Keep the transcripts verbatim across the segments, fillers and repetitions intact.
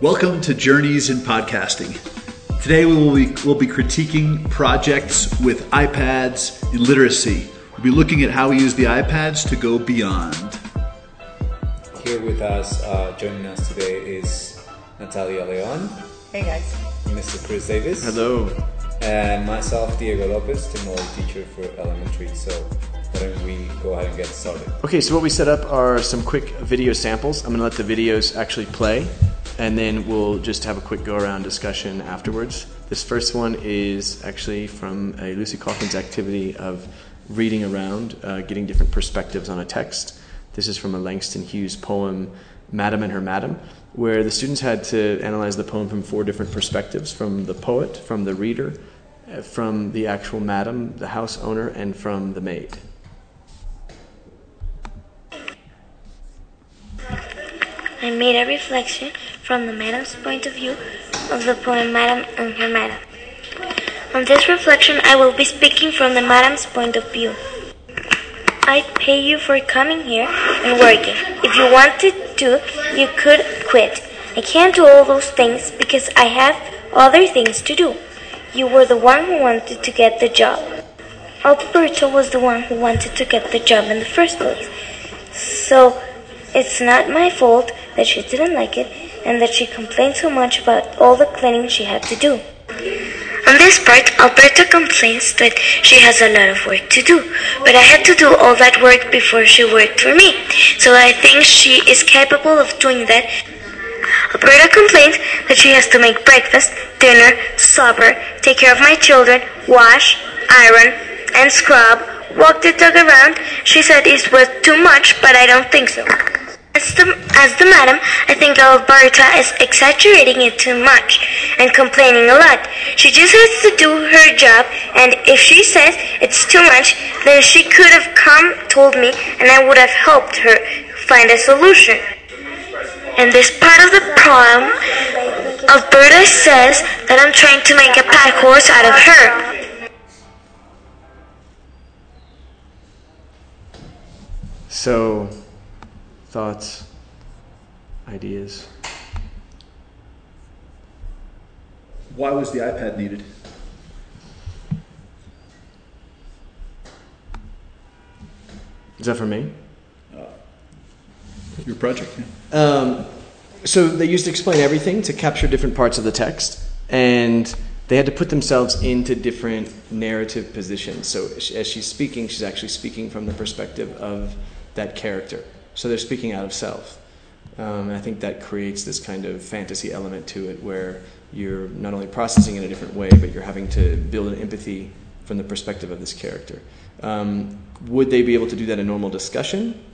Welcome to Journeys in Podcasting. Today we will be, we'll be critiquing projects with iPads in literacy. We'll be looking at how we use the iPads to go beyond. Here with us, uh, joining us today is Natalia Leon. Hey guys. Mister Chris Davis. Hello. And myself, Diego Lopez, technology teacher for elementary. So why don't we go ahead and get started. Okay, so what we set up are some quick video samples. I'm going to let the videos actually play, and then we'll just have a quick go-around discussion afterwards. This first one is actually from a Lucy Calkins activity of reading around, uh, getting different perspectives on a text. This is from a Langston Hughes poem, Madam and Her Madam, where the students had to analyze the poem from four different perspectives, from the poet, from the reader, from the actual madam, the house owner, and from the maid. I made a reflection from the madam's point of view of the poem Madam and Her Madam. On this reflection, I will be speaking from the madam's point of view. I pay you for coming here and working. If you wanted to, you could quit. I can't do all those things because I have other things to do. You were the one who wanted to get the job. Alberta was the one who wanted to get the job in the first place. So it's not my fault that she didn't like it and that she complained so much about all the cleaning she had to do. On this part, Alberta complains that she has a lot of work to do, but I had to do all that work before she worked for me, so I think she is capable of doing that. Alberta complains that she has to make breakfast, dinner, supper, take care of my children, wash, iron, and scrub, walk the dog around. She said it was too much, but I don't think so. As the, as the madam, I think Alberta is exaggerating it too much and complaining a lot. She just has to do her job, and if she says it's too much, then she could have come, told me, and I would have helped her find a solution. In this part of the poem, Alberta says that I'm trying to make a pack horse out of her. So, thoughts, ideas? Why was the iPad needed? Is that for me? Uh, your project, yeah. Um, so they used to Explain Everything to capture different parts of the text, and they had to put themselves into different narrative positions. So as she's speaking, she's actually speaking from the perspective of that character. So they're speaking out of self. Um, and I think that creates this kind of fantasy element to it where you're not only processing in a different way, but you're having to build an empathy from the perspective of this character. Um, would they be able to do that in normal discussion?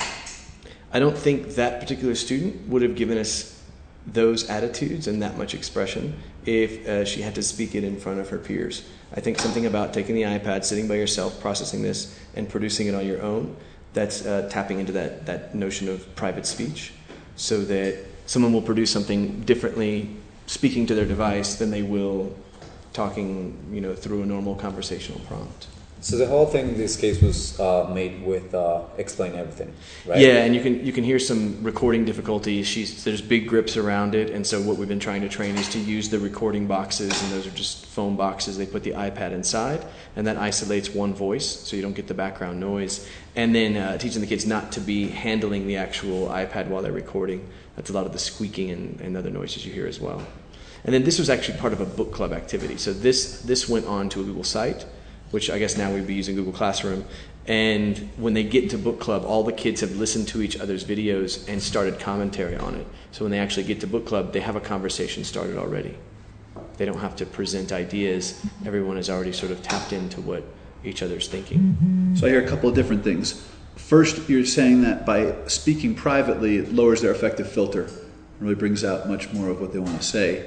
I don't think that particular student would have given us those attitudes and that much expression if uh, she had to speak it in front of her peers. I think something about taking the iPad, sitting by yourself, processing this, and producing it on your own, that's uh, tapping into that, that notion of private speech, so that someone will produce something differently speaking to their device than they will talking, you know, through a normal conversational prompt. So the whole thing in this case was uh, made with uh, Explain Everything, right? Yeah, and you can you can hear some recording difficulties. She's, there's big grips around it, and so what we've been trying to train is to use the recording boxes, and those are just foam boxes. They put the iPad inside, and that isolates one voice, so you don't get the background noise. And then uh, teaching the kids not to be handling the actual iPad while they're recording. That's a lot of the squeaking and, and other noises you hear as well. And then this was actually part of a book club activity. So this this went on to a Google site, which I guess now we'd be using Google Classroom. And when they get to book club, all the kids have listened to each other's videos and started commentary on it. So when they actually get to book club, they have a conversation started already. They don't have to present ideas. Everyone is already sort of tapped into what each other's thinking. So I hear a couple of different things. First, you're saying that by speaking privately, it lowers their effective filter. It really brings out much more of what they want to say,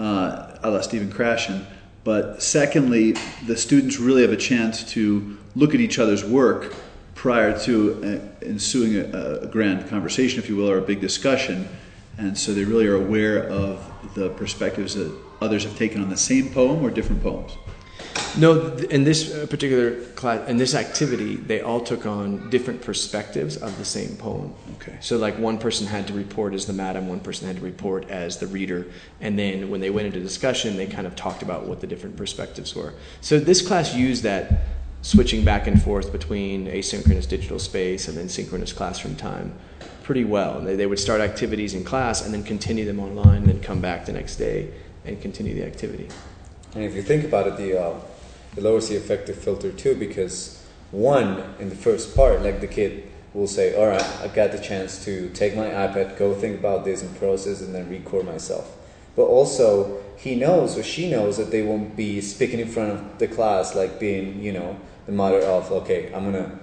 uh, a la Stephen Krashen. But secondly, the students really have a chance to look at each other's work prior to uh, ensuing a, a grand conversation, if you will, or a big discussion. And so they really are aware of the perspectives that others have taken on the same poem or different poems. No, in this particular class, in this activity, they all took on different perspectives of the same poem. Okay. So like one person had to report as the madam, one person had to report as the reader, and then when they went into discussion, they kind of talked about what the different perspectives were. So this class used that switching back and forth between asynchronous digital space and then synchronous classroom time pretty well. They, they would start activities in class and then continue them online, and then come back the next day and continue the activity. And if you think about it, the uh, it lowers the effective filter too, because one, in the first part, like the kid will say, all right, I got the chance to take my iPad, go think about this and process, and then record myself. But also, he knows or she knows that they won't be speaking in front of the class, like being, you know, the mother of, okay, I'm going to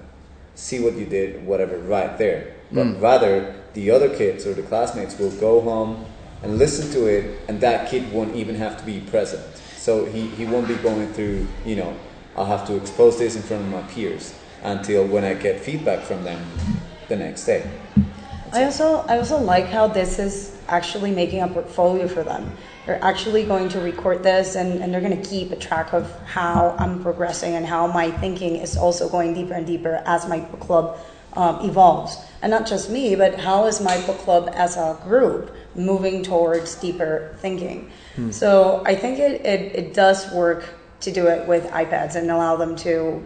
see what you did, whatever, right there. But mm. rather, the other kids or the classmates will go home and listen to it, and that kid won't even have to be present. So he, he won't be going through, you know, I'll have to expose this in front of my peers until when I get feedback from them the next day. That's I it. also I also like how this is actually making a portfolio for them. They're actually going to record this, and, and they're going to keep a track of how I'm progressing and how my thinking is also going deeper and deeper as my book club um, evolves. And not just me, but how is my book club as a group moving towards deeper thinking? Hmm. So I think it, it, it does work to do it with iPads and allow them to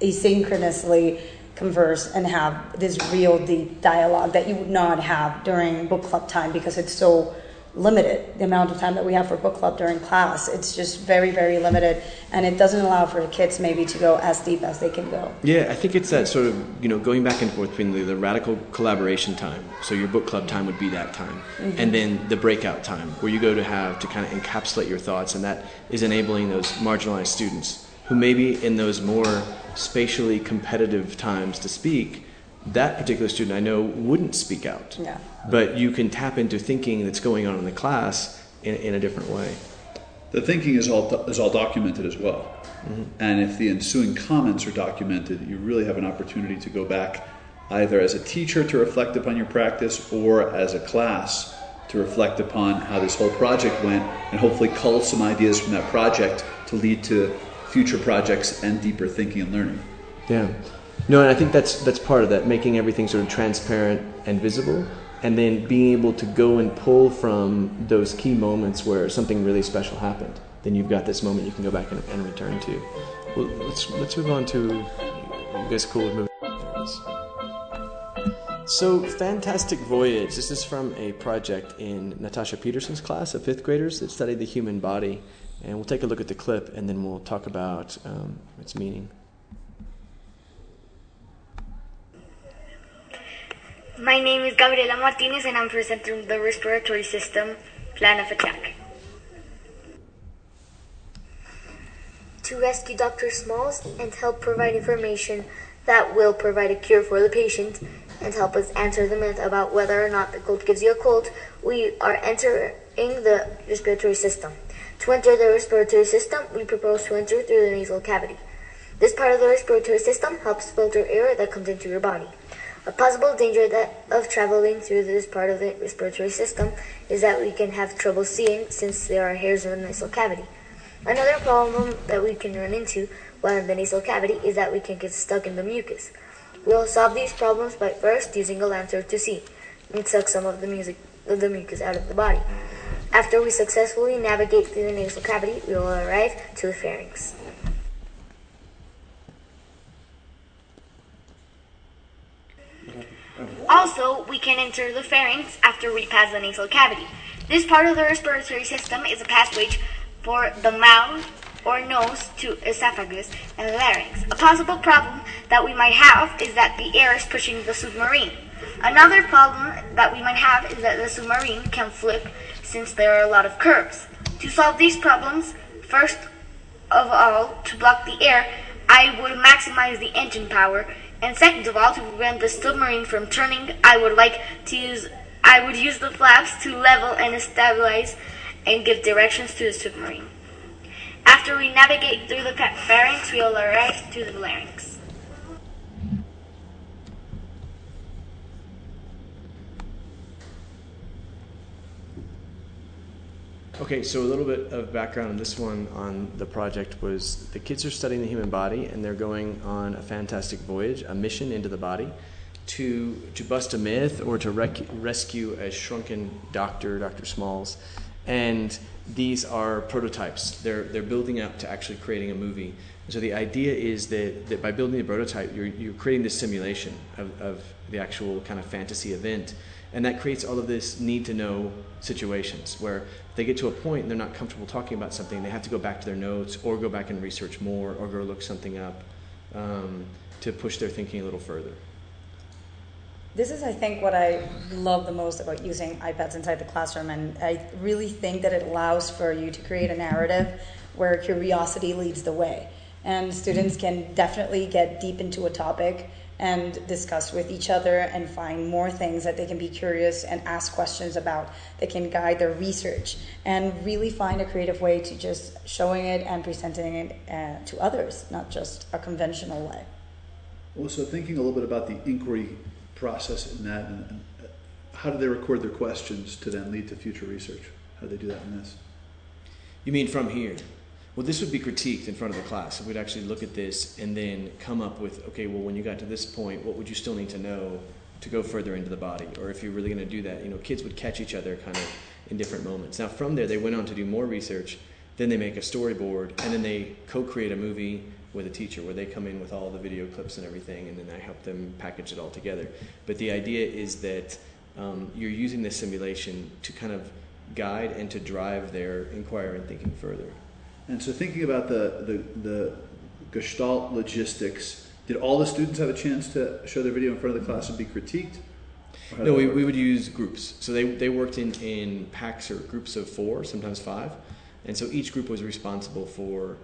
asynchronously converse and have this real deep dialogue that you would not have during book club time, because it's so limited, the amount of time that we have for book club during class. It's just very, very limited, and it doesn't allow for the kids maybe to go as deep as they can go. Yeah, I think it's that sort of, you know, going back and forth between the, the radical collaboration time, so your book club time would be that time, mm-hmm. and then the breakout time where you go to have to kind of encapsulate your thoughts, and that is enabling those marginalized students who maybe in those more spatially competitive times to speak, that particular student I know wouldn't speak out. Yeah. But you can tap into thinking that's going on in the class in, in a different way. The thinking is all do- is all documented as well. Mm-hmm. And if the ensuing comments are documented, you really have an opportunity to go back either as a teacher to reflect upon your practice, or as a class to reflect upon how this whole project went, and hopefully cull some ideas from that project to lead to future projects and deeper thinking and learning. Yeah. No, and I think that's that's part of that, making everything sort of transparent and visible, and then being able to go and pull from those key moments where something really special happened. Then you've got this moment you can go back and, and return to. Well, let's let's move on to, are you guys cool with moving on? So, Fantastic Voyage. This is from a project in Natasha Peterson's class of fifth graders that studied the human body. And we'll take a look at the clip, and then we'll talk about um, its meaning. My name is Gabriela Martinez, and I'm present from the respiratory system, plan of attack. To rescue Doctor Smalls and help provide information that will provide a cure for the patient and help us answer the myth about whether or not the cold gives you a cold, we are entering the respiratory system. To enter the respiratory system, we propose to enter through the nasal cavity. This part of the respiratory system helps filter air that comes into your body. A possible danger that of traveling through this part of the respiratory system is that we can have trouble seeing, since there are hairs in the nasal cavity. Another problem that we can run into while in the nasal cavity is that we can get stuck in the mucus. We'll solve these problems by first using a lantern to see and suck some of the, music, the mucus out of the body. After we successfully navigate through the nasal cavity, we will arrive to the pharynx. Also, we can enter the pharynx after we pass the nasal cavity. This part of the respiratory system is a passage for the mouth or nose to esophagus and the larynx. A possible problem that we might have is that the air is pushing the submarine. Another problem that we might have is that the submarine can flip, since there are a lot of curves. To solve these problems, first of all, to block the air, I would maximize the engine power. And second of all, to prevent the submarine from turning, I would like to use I would use the flaps to level and stabilize and give directions to the submarine. After we navigate through the pharynx, we will arrive to the larynx. Okay, so a little bit of background on this one, on the project, was the kids are studying the human body and they're going on a fantastic voyage, a mission into the body to to bust a myth or to rec rescue a shrunken doctor, Dr. Smalls. And these are prototypes. They're they're building up to actually creating a movie. So the idea is that, that by building a prototype, you're, you're creating this simulation of, of the actual kind of fantasy event. And that creates all of this need-to-know situations where they get to a point and they're not comfortable talking about something. They have to go back to their notes or go back and research more or go look something up um, to push their thinking a little further. This is, I think, what I love the most about using iPads inside the classroom. And I really think that it allows for you to create a narrative where curiosity leads the way. And students can definitely get deep into a topic and discuss with each other and find more things that they can be curious and ask questions about that can guide their research and really find a creative way to just showing it and presenting it uh, to others, not just a conventional way. Well, so thinking a little bit about the inquiry process in that, and, and how do they record their questions to then lead to future research? How do they do that in this? You mean from here? Well, this would be critiqued in front of the class. We'd actually look at this and then come up with, okay, well, when you got to this point, what would you still need to know to go further into the body? Or if you're really going to do that, you know, kids would catch each other kind of in different moments. Now, from there, they went on to do more research. Then they make a storyboard, and then they co-create a movie with a teacher where they come in with all the video clips and everything, and then I help them package it all together. But the idea is that um, you're using this simulation to kind of guide and to drive their inquiry and thinking further. And so thinking about the, the, the Gestalt logistics, did all the students have a chance to show their video in front of the class and be critiqued? No, we, we would use groups. So they, they worked in, in packs or groups of four, sometimes five. And so each group was responsible for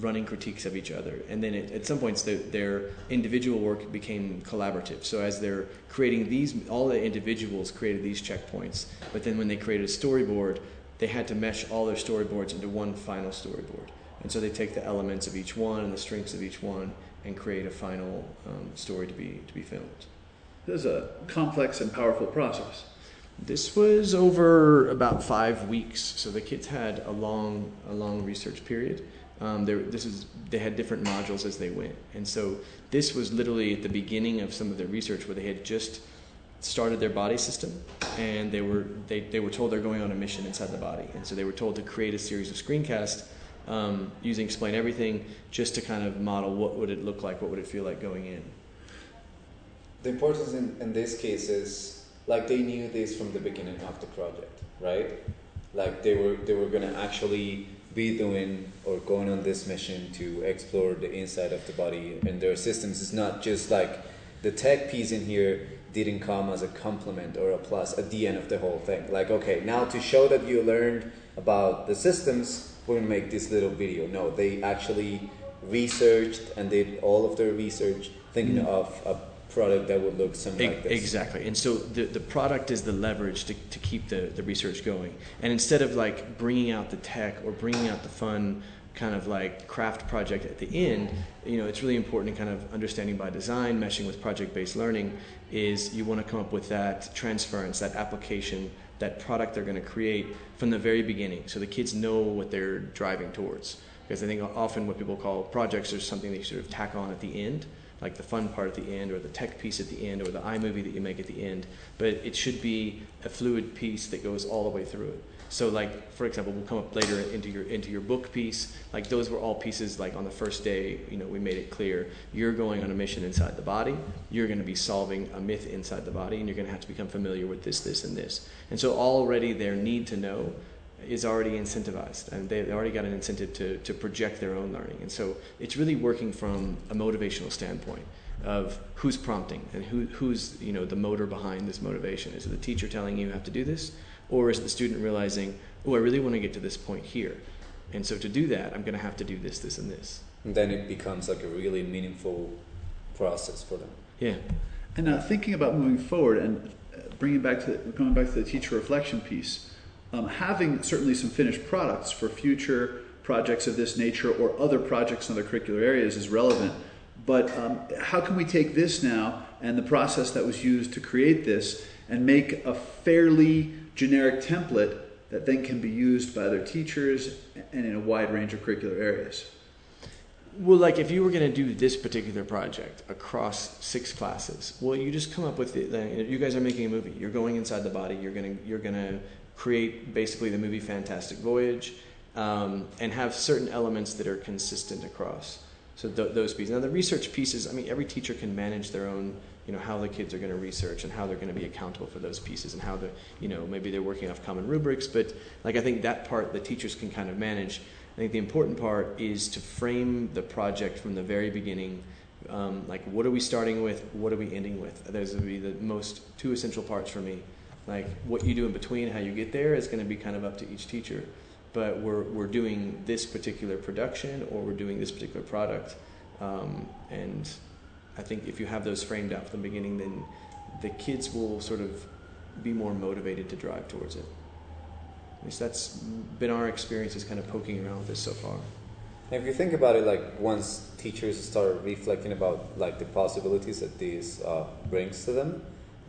running critiques of each other. And then it, at some points, the, their individual work became collaborative. So as they're creating these, all the individuals created these checkpoints. But then when they created a storyboard, they had to mesh all their storyboards into one final storyboard. And so they take the elements of each one and the strengths of each one and create a final um, story to be, to be filmed. This is a complex and powerful process. This was over about five weeks. So the kids had a long, a long research period. Um, there, this is, they had different modules as they went. And so this was literally at the beginning of some of their research where they had just started their body system, and they were they, they were told they're going on a mission inside the body, and so they were told to create a series of screencasts um, using Explain Everything just to kind of model what would it look like, what would it feel like going in. The importance in, in this case is, like, they knew this from the beginning of the project, right? Like they were they were going to actually be doing or going on this mission to explore the inside of the body and their systems. It's not just like the tech piece in here didn't come as a compliment or a plus at the end of the whole thing. Like, okay, now to show that you learned about the systems, we're gonna make this little video. No, they actually researched and did all of their research thinking mm. of a product that would look something e like this. Exactly, and so the, the product is the leverage to, to keep the, the research going. And instead of like bringing out the tech or bringing out the fun kind of like craft project at the end, you know, it's really important in kind of understanding by design, meshing with project-based learning, is you want to come up with that transference, that application, that product they're going to create from the very beginning, so the kids know what they're driving towards. Because I think often what people call projects is something that you sort of tack on at the end, like the fun part at the end, or the tech piece at the end, or the iMovie that you make at the end. But it should be a fluid piece that goes all the way through it. So, like, for example, we'll come up later into your into your book piece. Like, those were all pieces, like, on the first day, you know, we made it clear, you're going on a mission inside the body. You're going to be solving a myth inside the body, and you're going to have to become familiar with this, this, and this. And so already their need to know is already incentivized, and they've already got an incentive to, to project their own learning. And so it's really working from a motivational standpoint of who's prompting and who, who's, you know, the motor behind this motivation. Is it the teacher telling you you have to do this? Or is the student realizing, oh, I really want to get to this point here. And so to do that, I'm going to have to do this, this, and this. And then it becomes like a really meaningful process for them. Yeah. And now thinking about moving forward and bringing back to the, going back to the teacher reflection piece, um, having certainly some finished products for future projects of this nature or other projects in other curricular areas is relevant. But um, how can we take this now and the process that was used to create this and make a fairly generic template that then can be used by other teachers and in a wide range of curricular areas. Well, like if you were going to do this particular project across six classes, well, you just come up with it. Like, you guys are making a movie. You're going inside the body. You're going to you're going to create basically the movie Fantastic Voyage, um, and have certain elements that are consistent across. So th- those pieces. Now the research pieces. I mean, every teacher can manage their own. You know, how the kids are going to research and how they're going to be accountable for those pieces and how the, you know, maybe they're working off common rubrics. But like I think that part the teachers can kind of manage. I think the important part is to frame the project from the very beginning. Um, like, what are we starting with? What are we ending with? Those would be the most two essential parts for me. Like, what you do in between, how you get there, is going to be kind of up to each teacher. But we're we're doing this particular production or we're doing this particular product. Um, and I think if you have those framed out from the beginning, then the kids will sort of be more motivated to drive towards it. At least that's been our experience, is kind of poking around with this so far. If you think about it, like once teachers start reflecting about like the possibilities that this uh, brings to them,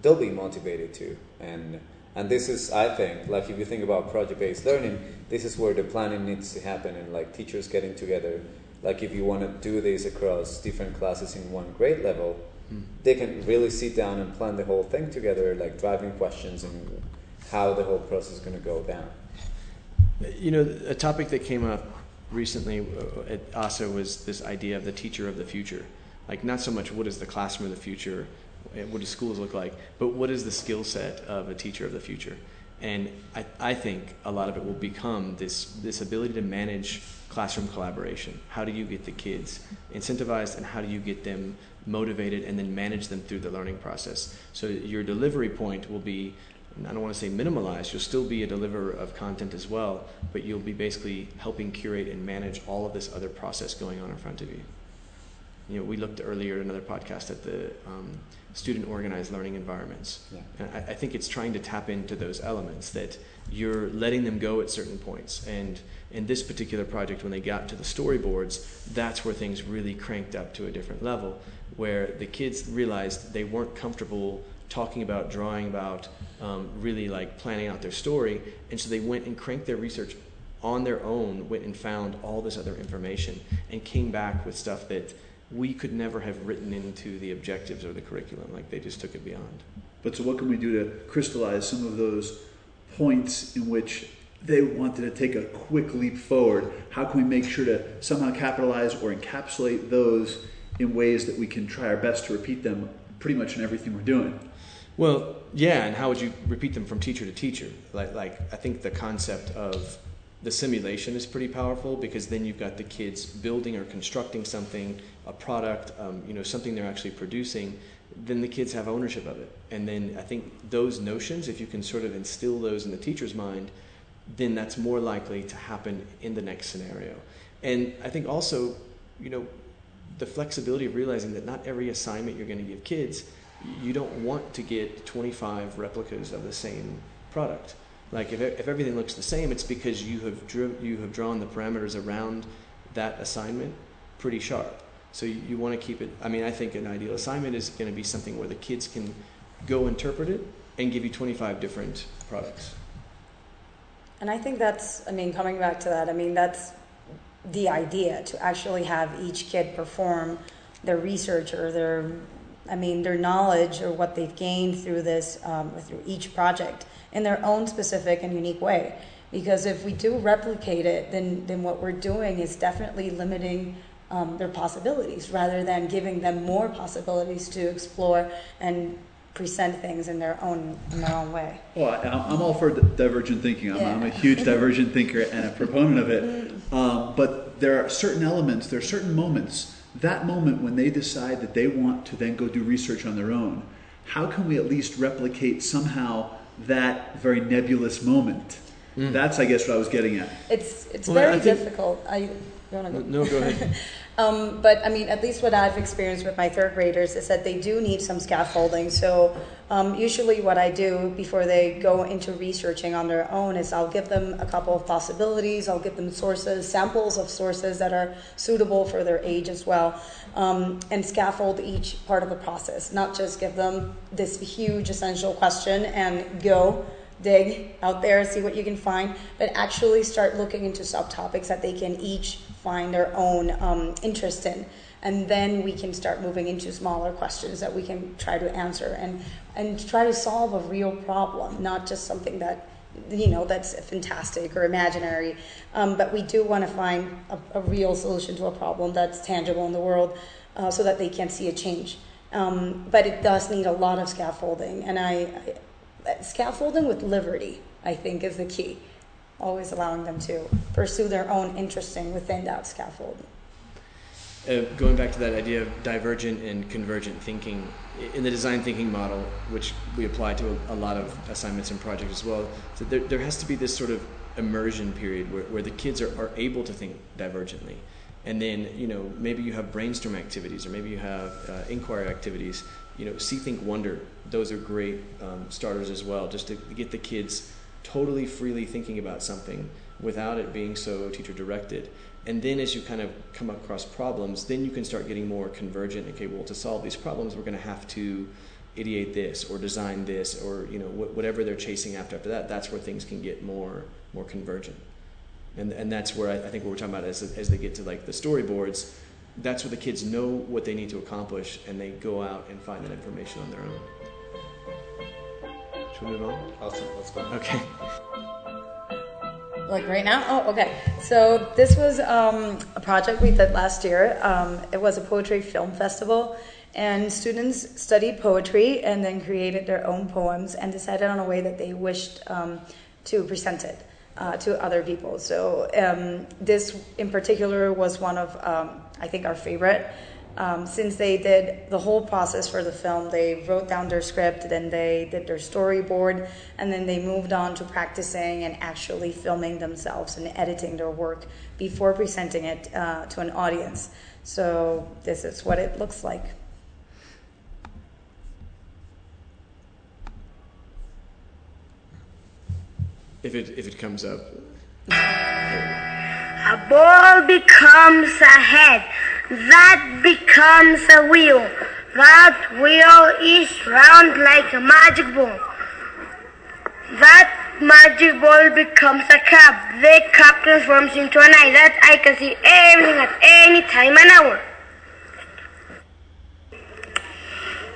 they'll be motivated too. And and this is, I think, like if you think about project-based learning, this is where the planning needs to happen and like teachers getting together. Like if you want to do this across different classes in one grade level, mm. they can really sit down and plan the whole thing together, like driving questions and how the whole process is going to go down. You know, a topic that came up recently at A S A was this idea of the teacher of the future. Like not so much what is the classroom of the future, what do schools look like, but what is the skill set of a teacher of the future? And I, I think a lot of it will become this this ability to manage classroom collaboration. How do you get the kids incentivized and how do you get them motivated and then manage them through the learning process? So your delivery point will be, I don't want to say minimalized, you'll still be a deliverer of content as well, but you'll be basically helping curate and manage all of this other process going on in front of you. You know, we looked earlier in another podcast at the um, student-organized learning environments. Yeah. And I, I think it's trying to tap into those elements that you're letting them go at certain points. And in this particular project, when they got to the storyboards, that's where things really cranked up to a different level, where the kids realized they weren't comfortable talking about, drawing about, um, really like planning out their story. And so they went and cranked their research on their own, went and found all this other information, and came back with stuff that we could never have written into the objectives or the curriculum. Like they just took it beyond. But so what can we do to crystallize some of those points in which they wanted to take a quick leap forward? How can we make sure to somehow capitalize or encapsulate those in ways that we can try our best to repeat them pretty much in everything we're doing? Well, yeah, and how would you repeat them from teacher to teacher? Like, like I think the concept of the simulation is pretty powerful, because then you've got the kids building or constructing something, a product, um, you know, something they're actually producing. Then the kids have ownership of it. And then I think those notions, if you can sort of instill those in the teacher's mind, then that's more likely to happen in the next scenario. And I think also, you know, the flexibility of realizing that not every assignment you're going to give kids, you don't want to get twenty-five replicas of the same product. Like if if everything looks the same, it's because you have drew, you have drawn the parameters around that assignment pretty sharp. So you, you want to keep it. I mean, I think an ideal assignment is going to be something where the kids can go interpret it and give you twenty-five different products. And I think that's, I mean, coming back to that, I mean, that's the idea, to actually have each kid perform their research or their, I mean, their knowledge or what they've gained through this, um, or through each project in their own specific and unique way. Because if we do replicate it, then then what we're doing is definitely limiting um, their possibilities rather than giving them more possibilities to explore and present things in their own in their own way. Well, I'm all for divergent thinking. I'm, yeah. I'm a huge divergent thinker and a proponent of it. Um, but there are certain elements, there are certain moments, that moment when they decide that they want to then go do research on their own, how can we at least replicate somehow that very nebulous moment? Mm. That's, I guess, what I was getting at. It's it's well, very I think, difficult. I, you wanna go? No, go ahead. um, but, I mean, at least what I've experienced with my third graders is that they do need some scaffolding. So um, usually what I do before they go into researching on their own is I'll give them a couple of possibilities. I'll give them sources, samples of sources that are suitable for their age as well, um, and scaffold each part of the process, not just give them this huge essential question and go. dig out there, see what you can find, but actually start looking into subtopics that they can each find their own um, interest in. And then we can start moving into smaller questions that we can try to answer and, and try to solve a real problem, not just something that, you know, that's fantastic or imaginary. Um, but we do want to find a, a real solution to a problem that's tangible in the world uh, so that they can see a change. Um, but it does need a lot of scaffolding. And I, I scaffolding with liberty, I think, is the key. Always allowing them to pursue their own interesting within that scaffold. Uh, going back to that idea of divergent and convergent thinking, in the design thinking model, which we apply to a, a lot of assignments and projects as well, so there, there has to be this sort of immersion period where, where the kids are, are able to think divergently. And then, you know, maybe you have brainstorm activities, or maybe you have uh, inquiry activities, you know, see, think, wonder. Those are great um, starters as well, just to get the kids totally freely thinking about something without it being so teacher-directed. And then as you kind of come across problems, then you can start getting more convergent. Okay, well, to solve these problems, we're going to have to ideate this or design this, or, you know, wh- whatever they're chasing after. After that, that's where things can get more more convergent. And and that's where I, I think what we're talking about as as they get to like the storyboards, that's where the kids know what they need to accomplish, and they go out and find that information on their own. Should we move on? Awesome, let's go. Okay. Like right now? Oh, okay. So this was um, a project we did last year. Um, it was a poetry film festival, and students studied poetry and then created their own poems and decided on a way that they wished um, to present it uh, to other people. So um, this in particular was one of, um, I think, our favorite. Um, since they did the whole process for the film, they wrote down their script, then they did their storyboard, and then they moved on to practicing and actually filming themselves and editing their work before presenting it uh, to an audience. So this is what it looks like. If it, if it comes up. A ball becomes a head. That becomes a wheel. That wheel is round like a magic ball. That magic ball becomes a cup. That cup transforms into an eye. That eye can see everything at any time and hour.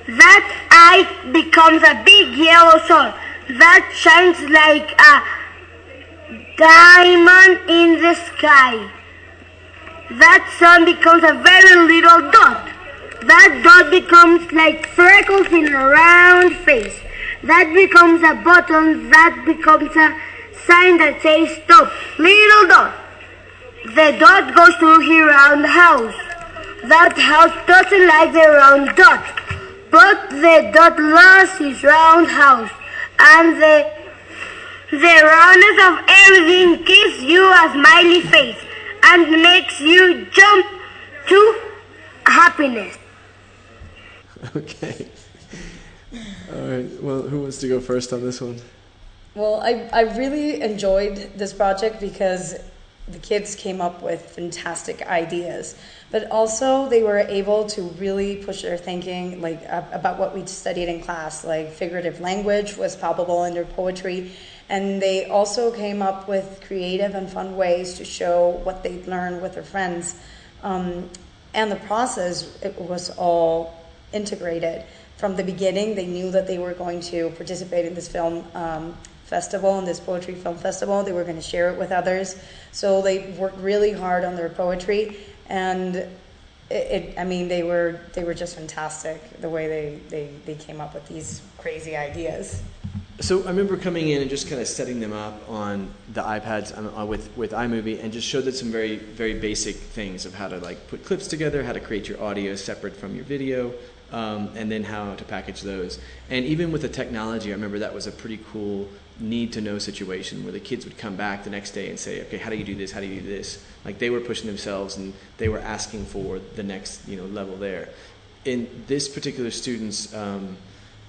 That eye becomes a big yellow sun. That shines like a diamond in the sky. That sun becomes a very little dot. That dot becomes like freckles in a round face. That becomes a button. That becomes a sign that says stop. Little dot. The dot goes to her round house. That house doesn't like the round dot. But the dot loves his round house. And the, the roundness of everything gives you a smiley face. And makes you jump to happiness. Okay. All right. Well, who wants to go first on this one? Well, I, I really enjoyed this project because the kids came up with fantastic ideas. But also they were able to really push their thinking, like about what we studied in class, like figurative language was palpable in their poetry. And they also came up with creative and fun ways to show what they'd learned with their friends. Um, and the process, it was all integrated. From the beginning, they knew that they were going to participate in this film um, festival, in this poetry film festival. They were going to share it with others. So they worked really hard on their poetry. And it, it, I mean, they were they were just fantastic, the way they, they, they came up with these crazy ideas. So I remember coming in and just kind of setting them up on the iPads with, with iMovie, and just showed them some very, very basic things of how to like put clips together, how to create your audio separate from your video, um, and then how to package those. And even with the technology, I remember that was a pretty cool need-to-know situation where the kids would come back the next day and say, okay, how do you do this? How do you do this? Like they were pushing themselves and they were asking for the next, you know, level there. In this particular student's um,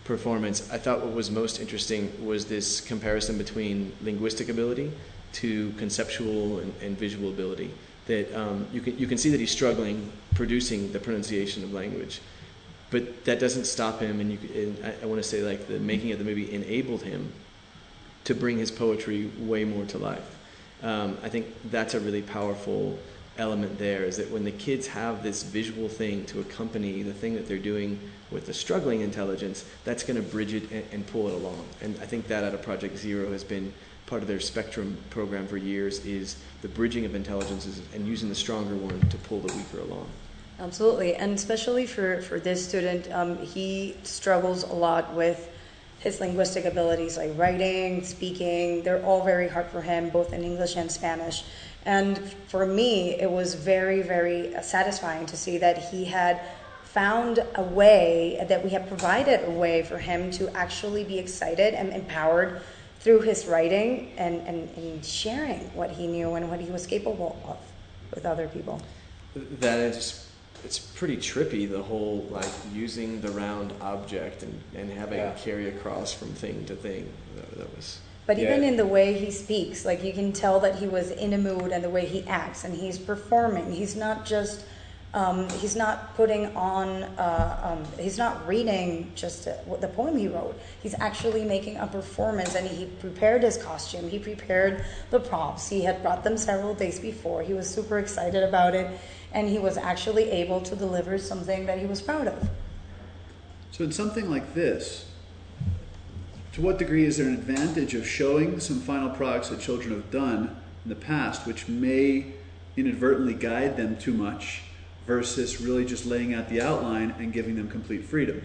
performance, I thought what was most interesting was this comparison between linguistic ability to conceptual and, and visual ability. That um, you can you can see that he's struggling producing the pronunciation of language, but that doesn't stop him. And, you, and I, I want to say like the making of the movie enabled him to bring his poetry way more to life. Um, I think that's a really powerful element there, is that when the kids have this visual thing to accompany the thing that they're doing with the struggling intelligence, that's going to bridge it and, and pull it along. And I think that out of Project Zero has been part of their Spectrum program for years, is the bridging of intelligences and using the stronger one to pull the weaker along. Absolutely, and especially for, for this student, um, he struggles a lot with his linguistic abilities, like writing, speaking. They're all very hard for him, both in English and Spanish. And for me, it was very, very satisfying to see that he had found a way, that we had provided a way for him to actually be excited and empowered through his writing and, and, and sharing what he knew and what he was capable of with other people. That is, it's pretty trippy, the whole like using the round object and, and having yeah. it carry across from thing to thing. That, that was. But yeah. even in the way he speaks, like you can tell that he was in a mood, and the way he acts, and he's performing. He's not just, um, he's not putting on, uh, um, he's not reading just the poem he wrote. He's actually making a performance, and he prepared his costume. He prepared the props. He had brought them several days before. He was super excited about it, and he was actually able to deliver something that he was proud of. So in something like this, to what degree is there an advantage of showing some final products that children have done in the past, which may inadvertently guide them too much, versus really just laying out the outline and giving them complete freedom?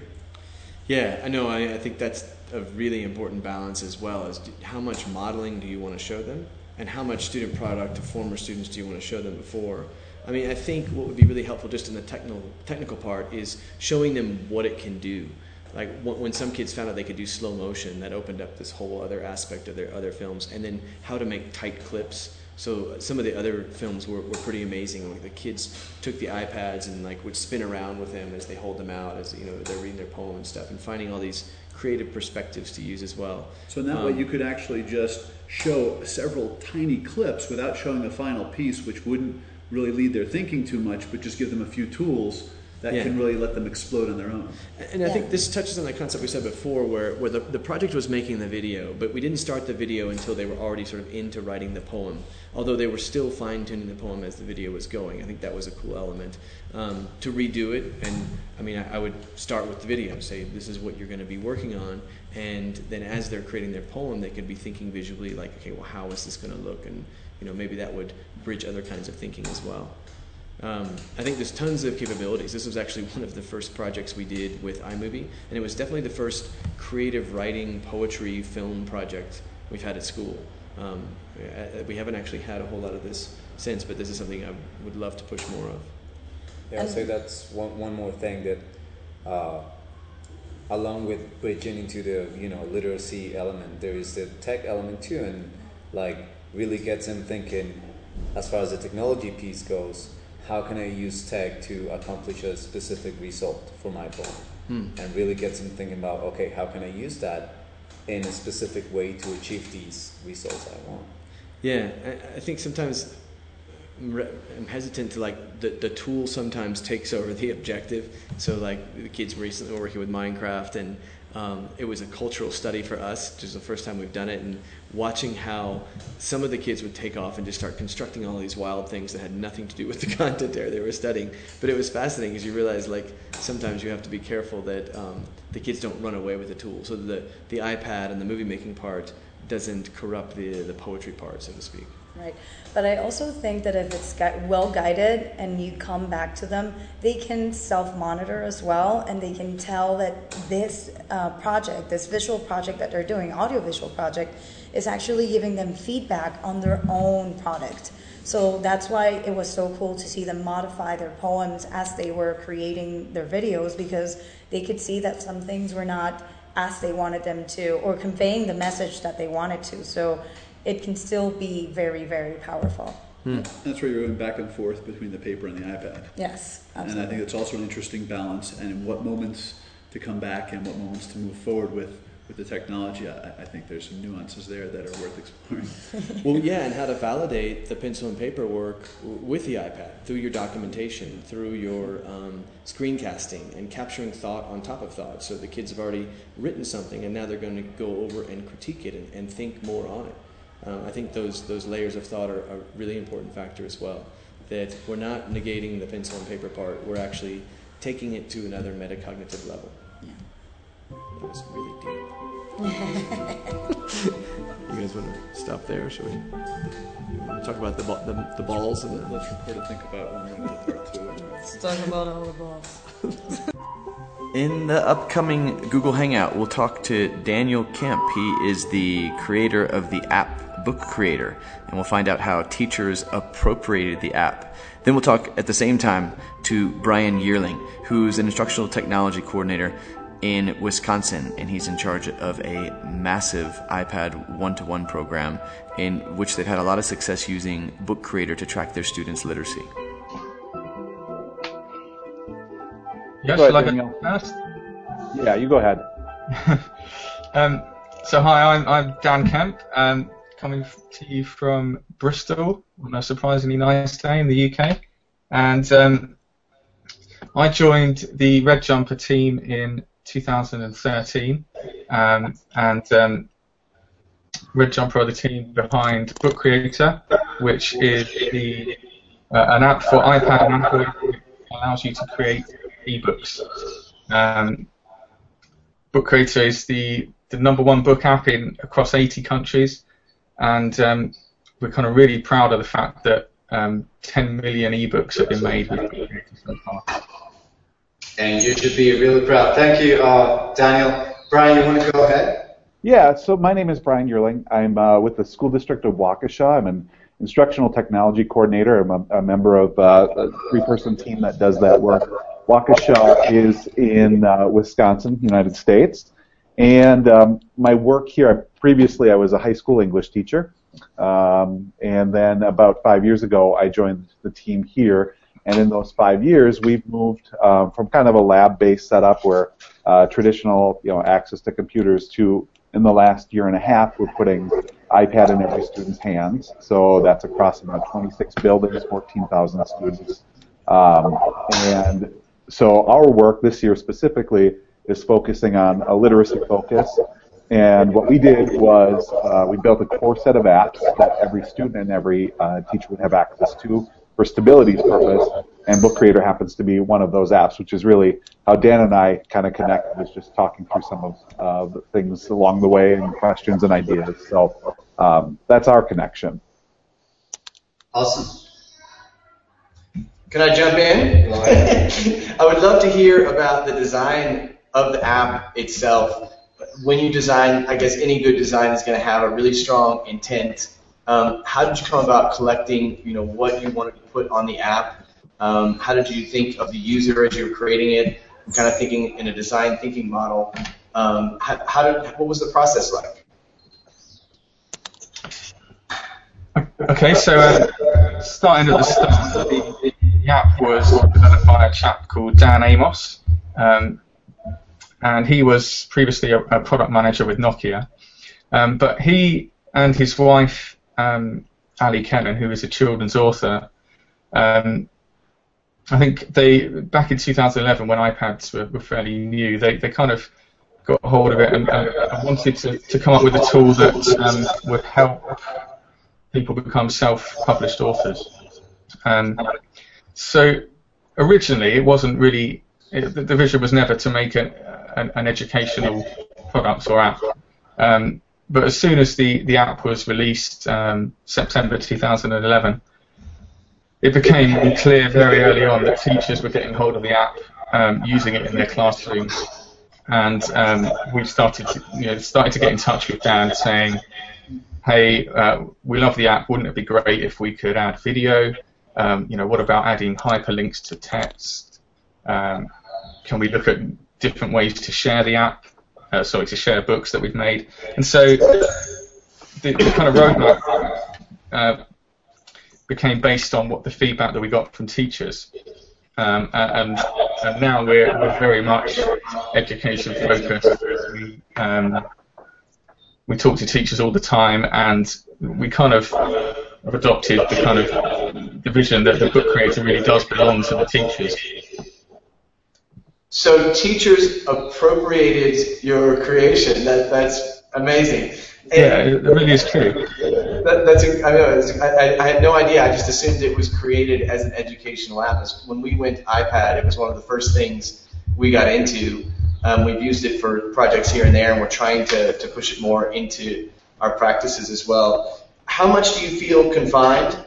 Yeah, I know. I, I think that's a really important balance as well, is how much modeling do you want to show them, and how much student product to former students do you want to show them before? I mean, I think what would be really helpful just in the technical technical part is showing them what it can do. Like when some kids found out they could do slow motion, that opened up this whole other aspect of their other films. And then how to make tight clips. So some of the other films were, were pretty amazing. Like the kids took the iPads and like would spin around with them as they hold them out, as you know they're reading their poem and stuff, and finding all these creative perspectives to use as well. So in that um, way, you could actually just show several tiny clips without showing the final piece, which wouldn't really lead their thinking too much, but just give them a few tools that yeah. can really let them explode on their own. And I yeah. think this touches on the concept we said before, where, where the, the project was making the video, but we didn't start the video until they were already sort of into writing the poem, although they were still fine-tuning the poem as the video was going. I think that was a cool element. Um, to redo it, and I mean, I, I would start with the video, say, this is what you're going to be working on, and then as they're creating their poem, they could be thinking visually, like, okay, well, how is this going to look? And you know, maybe that would bridge other kinds of thinking as well. Um, I think there's tons of capabilities. This was actually one of the first projects we did with iMovie, and it was definitely the first creative writing, poetry, film project we've had at school. Um, we haven't actually had a whole lot of this since, but this is something I would love to push more of. Yeah, I'd say that's one, one more thing that, uh, along with bridging into the you know literacy element, there is the tech element too, and like really gets them thinking as far as the technology piece goes. How can I use tech to accomplish a specific result for my poem? Hmm. And really get them thinking about, okay, how can I use that in a specific way to achieve these results I want? Yeah, I, I think sometimes I'm, re- I'm hesitant to like, the, the tool sometimes takes over the objective. So like the kids recently were working with Minecraft, and Um, it was a cultural study for us, which is the first time we've done it, and watching how some of the kids would take off and just start constructing all these wild things that had nothing to do with the content area they were studying. But it was fascinating because you realize, like, sometimes you have to be careful that um, the kids don't run away with the tool. So the, the iPad and the movie-making part doesn't corrupt the, the poetry part, so to speak. Right. But I also think that if it's well guided and you come back to them, they can self-monitor as well, and they can tell that this uh, project, this visual project that they're doing, audiovisual project, is actually giving them feedback on their own product. So that's why it was so cool to see them modify their poems as they were creating their videos, because they could see that some things were not as they wanted them to, or conveying the message that they wanted to. So it can still be very, very powerful. Hmm. That's where you're going back and forth between the paper and the iPad. Yes, absolutely. And I think it's also an interesting balance, and in what moments to come back and what moments to move forward with, with the technology, I, I think there's some nuances there that are worth exploring. Well, yeah, and how to validate the pencil and paper work with the iPad, through your documentation, through your um, screencasting, and capturing thought on top of thought. So the kids have already written something, and now they're going to go over and critique it and, and think more on it. Um, I think those, those layers of thought are a really important factor as well, that we're not negating the pencil and paper part. We're actually taking it to another metacognitive level. That was really deep. You guys want to stop there? Should we talk about the the, the balls? And let's try to think about when we're going to part two. Let's talk about all the balls. In the upcoming Google Hangout, we'll talk to Daniel Kemp. He is the creator of the app Book Creator, and we'll find out how teachers appropriated the app. Then we'll talk at the same time to Brian Yearling, who's an instructional technology coordinator in Wisconsin, and he's in charge of a massive iPad one-to-one program in which they've had a lot of success using Book Creator to track their students' literacy. Yes, go ahead, like Daniel. First? Yeah, you go ahead. um, so hi, I'm, I'm Dan Kemp, um, coming to you from Bristol on a surprisingly nice day in the U K, and um, I joined the Red Jumper team in two thousand thirteen, um, and um, Red Jumper are the team behind Book Creator, which is the uh, an app for iPad and Android that allows you to create ebooks. Um, Book Creator is the the number one book app in across eighty countries, and um, we're kind of really proud of the fact that um, ten million ebooks have been made with Book Creator so far. And you should be really proud. Thank you, uh, Daniel. Brian, you want to go ahead? Yeah, so my name is Brian Yearling. I'm uh, with the School District of Waukesha. I'm an instructional technology coordinator. I'm a, a member of uh, a three-person team that does that work. Waukesha is in uh, Wisconsin, United States. And um, my work here, previously I was a high school English teacher. Um, and then about five years ago, I joined the team here. And in those five years, we've moved um, from kind of a lab-based setup where uh, traditional, you know, access to computers to, in the last year and a half, we're putting iPad in every student's hands. So that's across about twenty-six buildings, fourteen thousand students. Um, and so our work this year specifically is focusing on a literacy focus. And what we did was uh, we built a core set of apps that every student and every uh, teacher would have access to, for stability's purpose, and Book Creator happens to be one of those apps, which is really how Dan and I kind of connect, was just talking through some of uh, the things along the way and questions and ideas. So um, that's our connection. Awesome. Can I jump in? I would love to hear about the design of the app itself. When you design, I guess any good design is going to have a really strong intent. Um, how did you come about collecting, you know, what you wanted to put on the app? Um, how did you think of the user as you were creating it? I'm kind of thinking in a design thinking model. Um, how, how did, what was the process like? Okay, so uh, starting at the start, the, the app was developed by a chap called Dan Amos, um, and he was previously a, a product manager with Nokia, um, but he and his wife, Um, Ali Kennan, who is a children's author, um, I think they, back in two thousand eleven when iPads were, were fairly new, they, they kind of got hold of it and, and, and wanted to, to come up with a tool that um, would help people become self-published authors. Um, so originally it wasn't really, it, the vision was never to make an, an, an educational product or app. Um, But as soon as the, the app was released, um, September two thousand eleven, it became clear very early on that teachers were getting hold of the app, um, using it in their classrooms, and um, we started to, you know, started to get in touch with Dan, saying, "Hey, uh, we love the app. Wouldn't it be great if we could add video? Um, you know, what about adding hyperlinks to text? Um, can we look at different ways to share the app?" Uh, sorry, to share books that we've made. And so the, the kind of roadmap uh, became based on what the feedback that we got from teachers. Um, and, and now we're, we're very much education focused. We um, we talk to teachers all the time, and we kind of have adopted the kind of the vision that the book creator really does belong to the teachers. So teachers appropriated your creation. That that's amazing. And yeah, it really is true. That, that's I, mean, I, I had no idea. I just assumed it was created as an educational app. When we went to iPad, it was one of the first things we got into. Um, we've used it for projects here and there, and we're trying to, to push it more into our practices as well. How much do you feel confined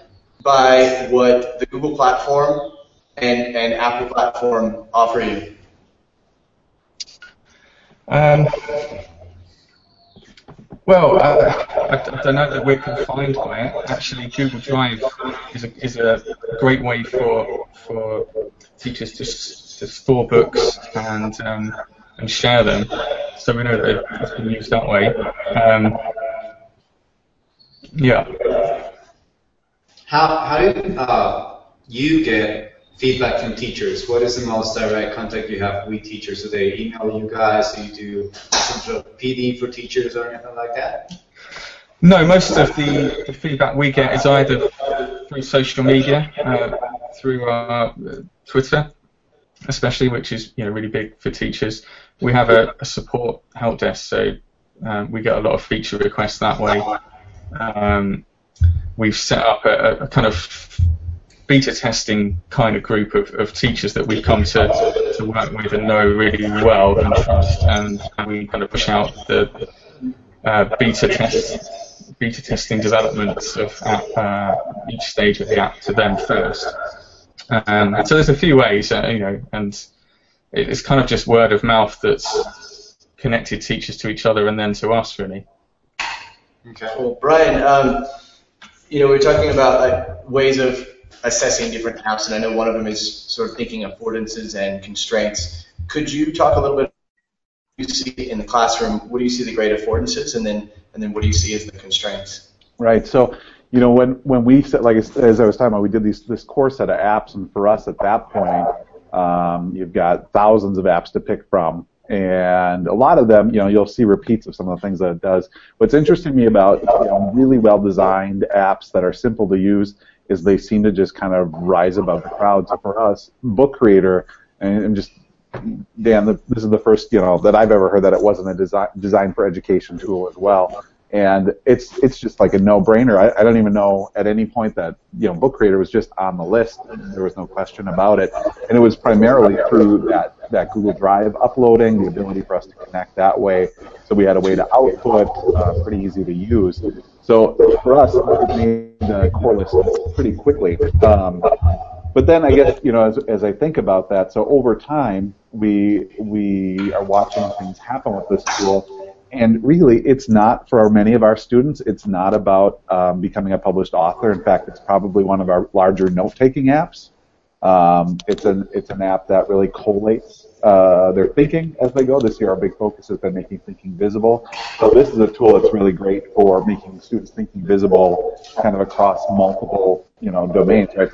by what the Google platform and, and Apple platform offer you? Um, well, uh, I, I don't know that we're confined by it. Actually, Google Drive is a, is a great way for for teachers to, to store books and um, and share them, so we know that it's been used that way. Um, yeah. How how did uh, you get feedback from teachers? What is the most direct contact you have with teachers? Do they email you guys? Do you do some sort of P D for teachers or anything like that? No, most of the, the feedback we get is either through social media, uh, through our Twitter, especially, which is you know really big for teachers. We have a, a support help desk, so um, we get a lot of feature requests that way. Um, we've set up a, a kind of beta testing kind of group of, of teachers that we've come to, to work with and know really well and trust, and we kind of push out the uh, beta test, beta testing developments of app, uh, each stage of the app to them first. Um, so there's a few ways, uh, you know, and it's kind of just word of mouth that's connected teachers to each other and then to us, really. Okay. Well, Brian, um, you know, we were talking about like, ways of assessing different apps, and I know one of them is sort of thinking affordances and constraints. Could you talk a little bit about what you see in the classroom? What do you see the great affordances, and then and then what do you see as the constraints? Right. So. You know, when, when we set, like as I was talking about, we did these, this core set of apps, and for us at that point, um, you've got thousands of apps to pick from, and a lot of them, you know, you'll see repeats of some of the things that it does. What's interesting to me about you know, really well-designed apps that are simple to use is they seem to just kind of rise above the crowd. So for us, Book Creator, and, and just, Dan, this is the first, you know, that I've ever heard that it wasn't a design, design for education tool as well. And it's it's just like a no-brainer. I, I don't even know at any point that you know Book Creator was just on the list. There was no question about it. And it was primarily through that, that Google Drive uploading, the ability for us to connect that way. So we had a way to output, uh, pretty easy to use. So for us, it made the core list pretty quickly. Um, but then I guess you know as as I think about that, so over time we we are watching things happen with this tool. And really, it's not, for many of our students, it's not about um, becoming a published author. In fact, it's probably one of our larger note-taking apps. Um, it's, an, it's an app that really collates uh, their thinking as they go. This year, our big focus has been making thinking visible. So this is a tool that's really great for making students' thinking visible kind of across multiple you know, domains. Right?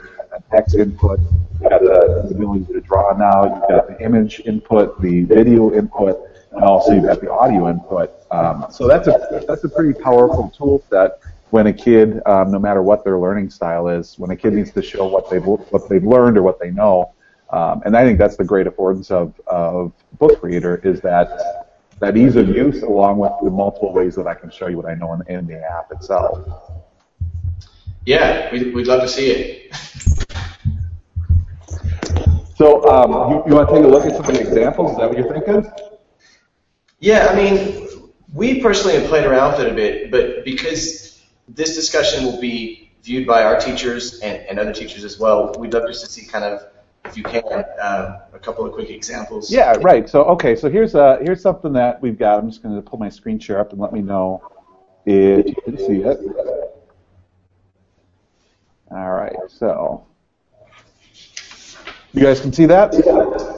Text input, you've got the ability to draw now, you've got the image input, the video input, and also you've got the audio input. Um, so that's a that's a pretty powerful tool set when a kid, um, no matter what their learning style is, when a kid needs to show what they've what they've learned or what they know. Um, and I think that's the great affordance of of Book Creator is that that ease of use, along with the multiple ways that I can show you what I know in, in the app itself. Yeah, we'd, we'd love to see it. So um, you, you want to take a look at some of the examples? Is that what you're thinking? Yeah, I mean, we personally have played around with it a bit, but because this discussion will be viewed by our teachers and, and other teachers as well, we'd love just to see kind of, if you can, uh, a couple of quick examples. Yeah, right. So, okay, so here's, uh, here's something that we've got. I'm just going to pull my screen share up and let me know if you can see it. All right, so you guys can see that?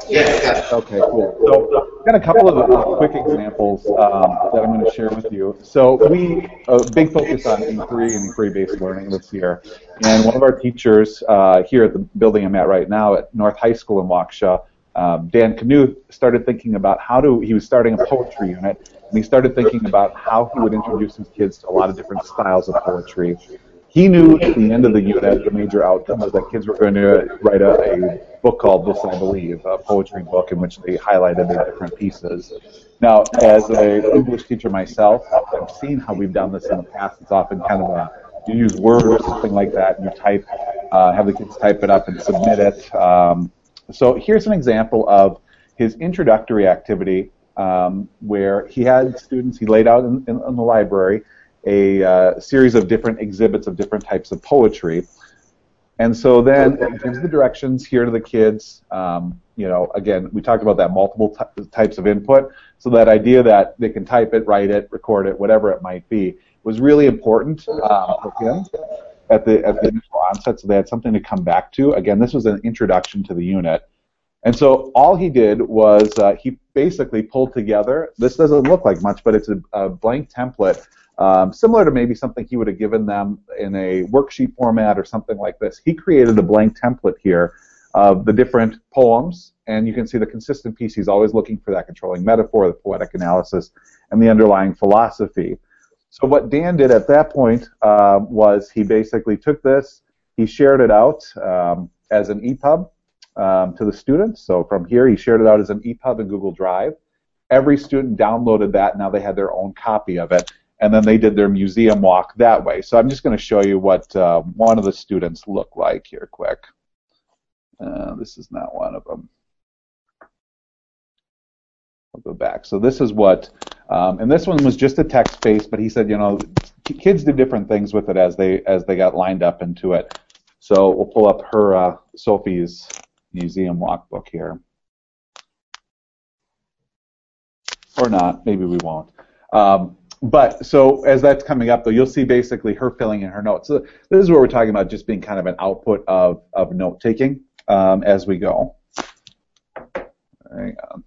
Yeah. Okay, cool. So I've got a couple of uh, quick examples um, that I'm going to share with you. So we uh, big focus on inquiry and inquiry-based learning this year. And one of our teachers uh, here at the building I'm at right now at North High School in Waukesha um, Dan Knuth started thinking about how to, he was starting a poetry unit, and he started thinking about how he would introduce his kids to a lot of different styles of poetry. He knew at the end of the unit, the major outcome was that kids were going to write a, a book called This I Believe, a poetry book in which they highlighted their different pieces. Now, as an English teacher myself, I've seen how we've done this in the past. It's often kind of a, you use Word or something like that, and you type, uh, have the kids type it up and submit it. Um, so here's an example of his introductory activity um, where he had students, he laid out in, in, in the library, a uh, series of different exhibits of different types of poetry. And so then it gives the directions here to the kids. Um, you know, again, we talked about that multiple t types of input. So that idea that they can type it, write it, record it, whatever it might be, was really important uh, for him at the, at the initial onset, so they had something to come back to. Again, this was an introduction to the unit. And so all he did was uh, he basically pulled together, this doesn't look like much, but it's a, a blank template, Um, similar to maybe something he would have given them in a worksheet format or something like this. He created a blank template here of the different poems, and you can see the consistent piece. He's always looking for that controlling metaphor, the poetic analysis, and the underlying philosophy. So what Dan did at that point uh, was he basically took this, he shared it out um, as an E P U B um, to the students. So from here he shared it out as an E P U B in Google Drive. Every student downloaded that, now they had their own copy of it. And then they did their museum walk that way. So I'm just going to show you what uh, one of the students looked like here quick. Uh, this is not one of them. I'll go back. So this is what, um, and this one was just a text space, but he said, you know, kids do different things with it as they as they got lined up into it. So we'll pull up her, uh, Sophie's museum walk book here. Or not, maybe we won't. Um, But so as that's coming up, though, you'll see basically her filling in her notes. So this is where we're talking about just being kind of an output of, of note-taking um, as we go. Hang on.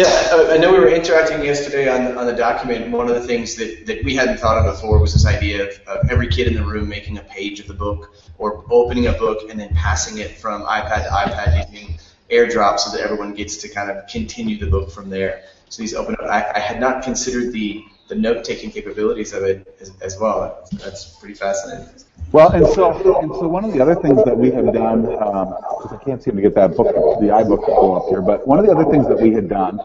Yeah, I know we were interacting yesterday on, on the document, and one of the things that, that we hadn't thought of before was this idea of, of every kid in the room making a page of the book or opening a book and then passing it from iPad to iPad using AirDrop so that everyone gets to kind of continue the book from there. So these open up. I, I had not considered the, the note-taking capabilities of it as, as well. That's pretty fascinating. Well, and so and so one of the other things that we have done, um, because I can't seem to get that book, the iBook to go up here, but one of the other things that we had done,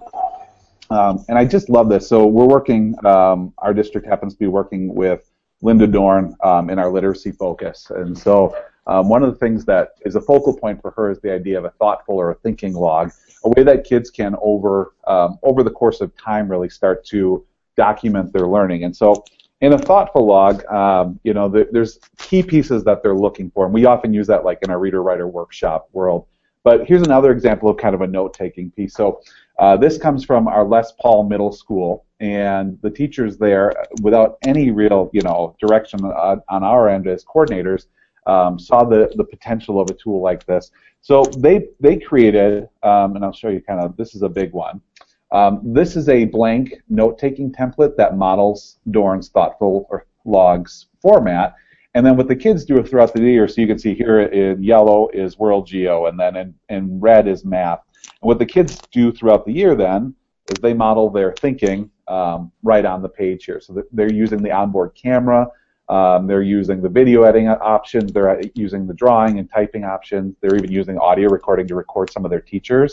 um, and I just love this. So we're working, um, our district happens to be working with Linda Dorn um, in our literacy focus. And so um, one of the things that is a focal point for her is the idea of a thoughtful or a thinking log, a way that kids can, over um, over the course of time, really start to document their learning. And so in a thoughtful log, um, you know, the, there's key pieces that they're looking for, and we often use that like in our reader-writer workshop world. But here's another example of kind of a note-taking piece. So uh, this comes from our Les Paul Middle School, and the teachers there, without any real, you know, direction on, on our end as coordinators, Um, saw the, the potential of a tool like this. So they, they created, um, and I'll show you kind of, this is a big one. Um, this is a blank note-taking template that models Dorn's thoughtful or logs format. And then what the kids do throughout the year, so you can see here in yellow is World Geo, and then in, in red is math. And what the kids do throughout the year then is they model their thinking um, right on the page here. So they're using the onboard camera. Um, they're using the video editing options, they're using the drawing and typing options, they're even using audio recording to record some of their teachers.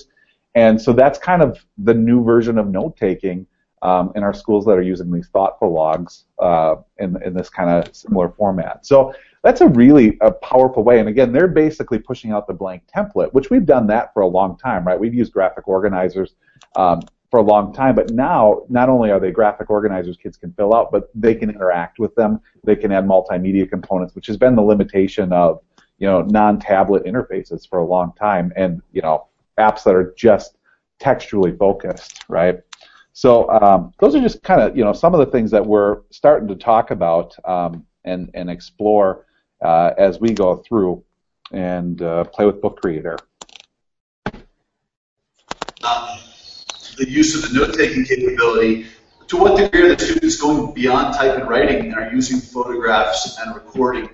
And so that's kind of the new version of note-taking um, in our schools that are using these thoughtful logs uh, in, in this kind of similar format. So that's a really a powerful way. And again, they're basically pushing out the blank template, which we've done that for a long time, right? We've used graphic organizers um, for a long time, but now not only are they graphic organizers kids can fill out, but they can interact with them, they can add multimedia components, which has been the limitation of, you know, non-tablet interfaces for a long time, and, you know, apps that are just textually focused, right? So um, those are just kind of, you know, some of the things that we're starting to talk about um, and, and explore uh, as we go through and uh, play with Book Creator. The use of the note-taking capability, to what degree are the students going beyond type and writing and are using photographs and recording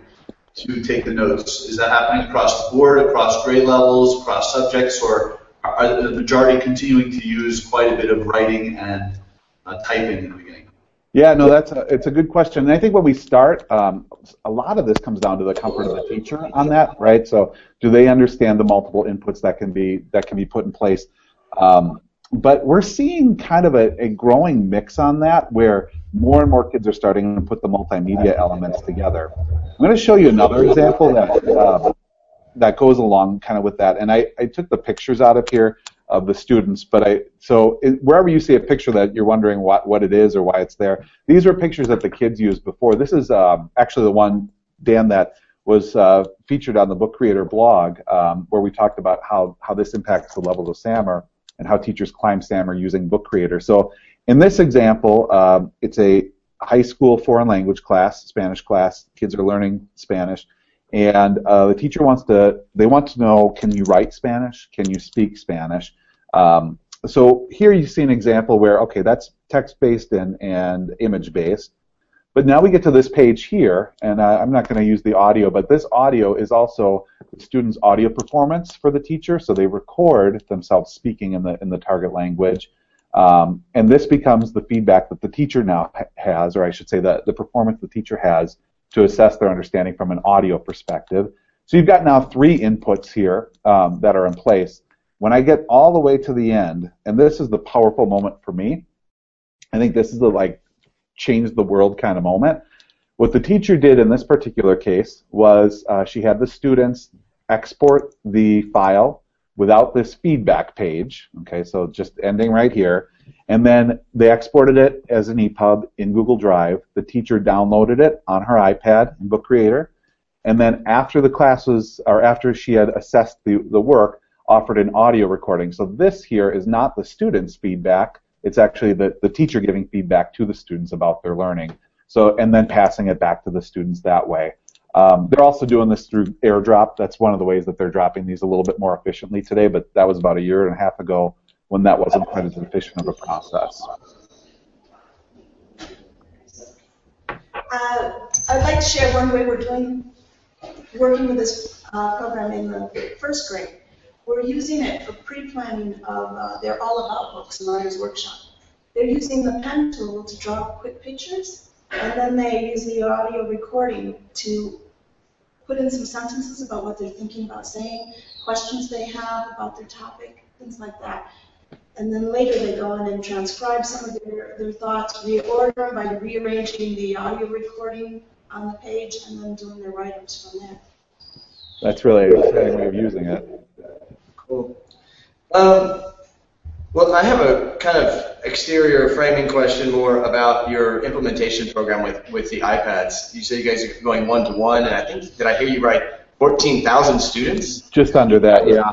to take the notes? Is that happening across the board, across grade levels, across subjects, or are the majority continuing to use quite a bit of writing and uh, typing in the beginning? Yeah, no, that's a, it's a good question. And I think when we start, um, a lot of this comes down to the comfort of the teacher on that, right? So do they understand the multiple inputs that can be that can be put in place? Um, but we're seeing kind of a, a growing mix on that, where more and more kids are starting to put the multimedia elements together. I'm going to show you another example that uh, that goes along kind of with that. And I, I took the pictures out of here of the students, but I, so it, wherever you see a picture that you're wondering what, what it is or why it's there, these were pictures that the kids used before. This is um, actually the one, Dan, that was uh, featured on the Book Creator blog, um, where we talked about how, how this impacts the levels of S A M R and how teachers climb S A M R using Book Creator. So in this example, um, it's a high school foreign language class, Spanish class. Kids are learning Spanish. And uh, the teacher wants to, they want to know, can you write Spanish? Can you speak Spanish? Um, so here you see an example where, okay, that's text-based and, and image-based. But now we get to this page here, and I, I'm not going to use the audio, but this audio is also the student's audio performance for the teacher. So they record themselves speaking in the, in the target language. Um, and this becomes the feedback that the teacher now has, or I should say the, the performance the teacher has to assess their understanding from an audio perspective. So you've got now three inputs here um, that are in place. When I get all the way to the end, and this is the powerful moment for me, I think this is the like change the world kind of moment. What the teacher did in this particular case was uh, she had the students export the file without this feedback page, okay, so just ending right here, and then they exported it as an E P U B in Google Drive. The teacher downloaded it on her iPad in Book Creator, and then after the class was, or after she had assessed the, the work, offered an audio recording. So this here is not the student's feedback, it's actually the, the teacher giving feedback to the students about their learning, so and then passing it back to the students that way. Um, they're also doing this through AirDrop. That's one of the ways that they're dropping these a little bit more efficiently today, but that was about a year and a half ago when that wasn't quite as efficient of a process. Uh, I'd like to share one way we're doing, working with this uh, program in the first grade. We're using it for pre-planning of uh, their All About Books and Learners Workshop. They're using the pen tool to draw quick pictures, and then they use the audio recording to put in some sentences about what they're thinking about saying, questions they have about their topic, things like that. And then later they go in and transcribe some of their, their thoughts, reorder them by rearranging the audio recording on the page, and then doing their write-ups from there. That's really an exciting way of using it. Cool. Um, Well, I have a kind of exterior framing question more about your implementation program with, with the iPads. You say you guys are going one-to-one, and I think, did I hear you right, fourteen thousand students? Just under that, yeah.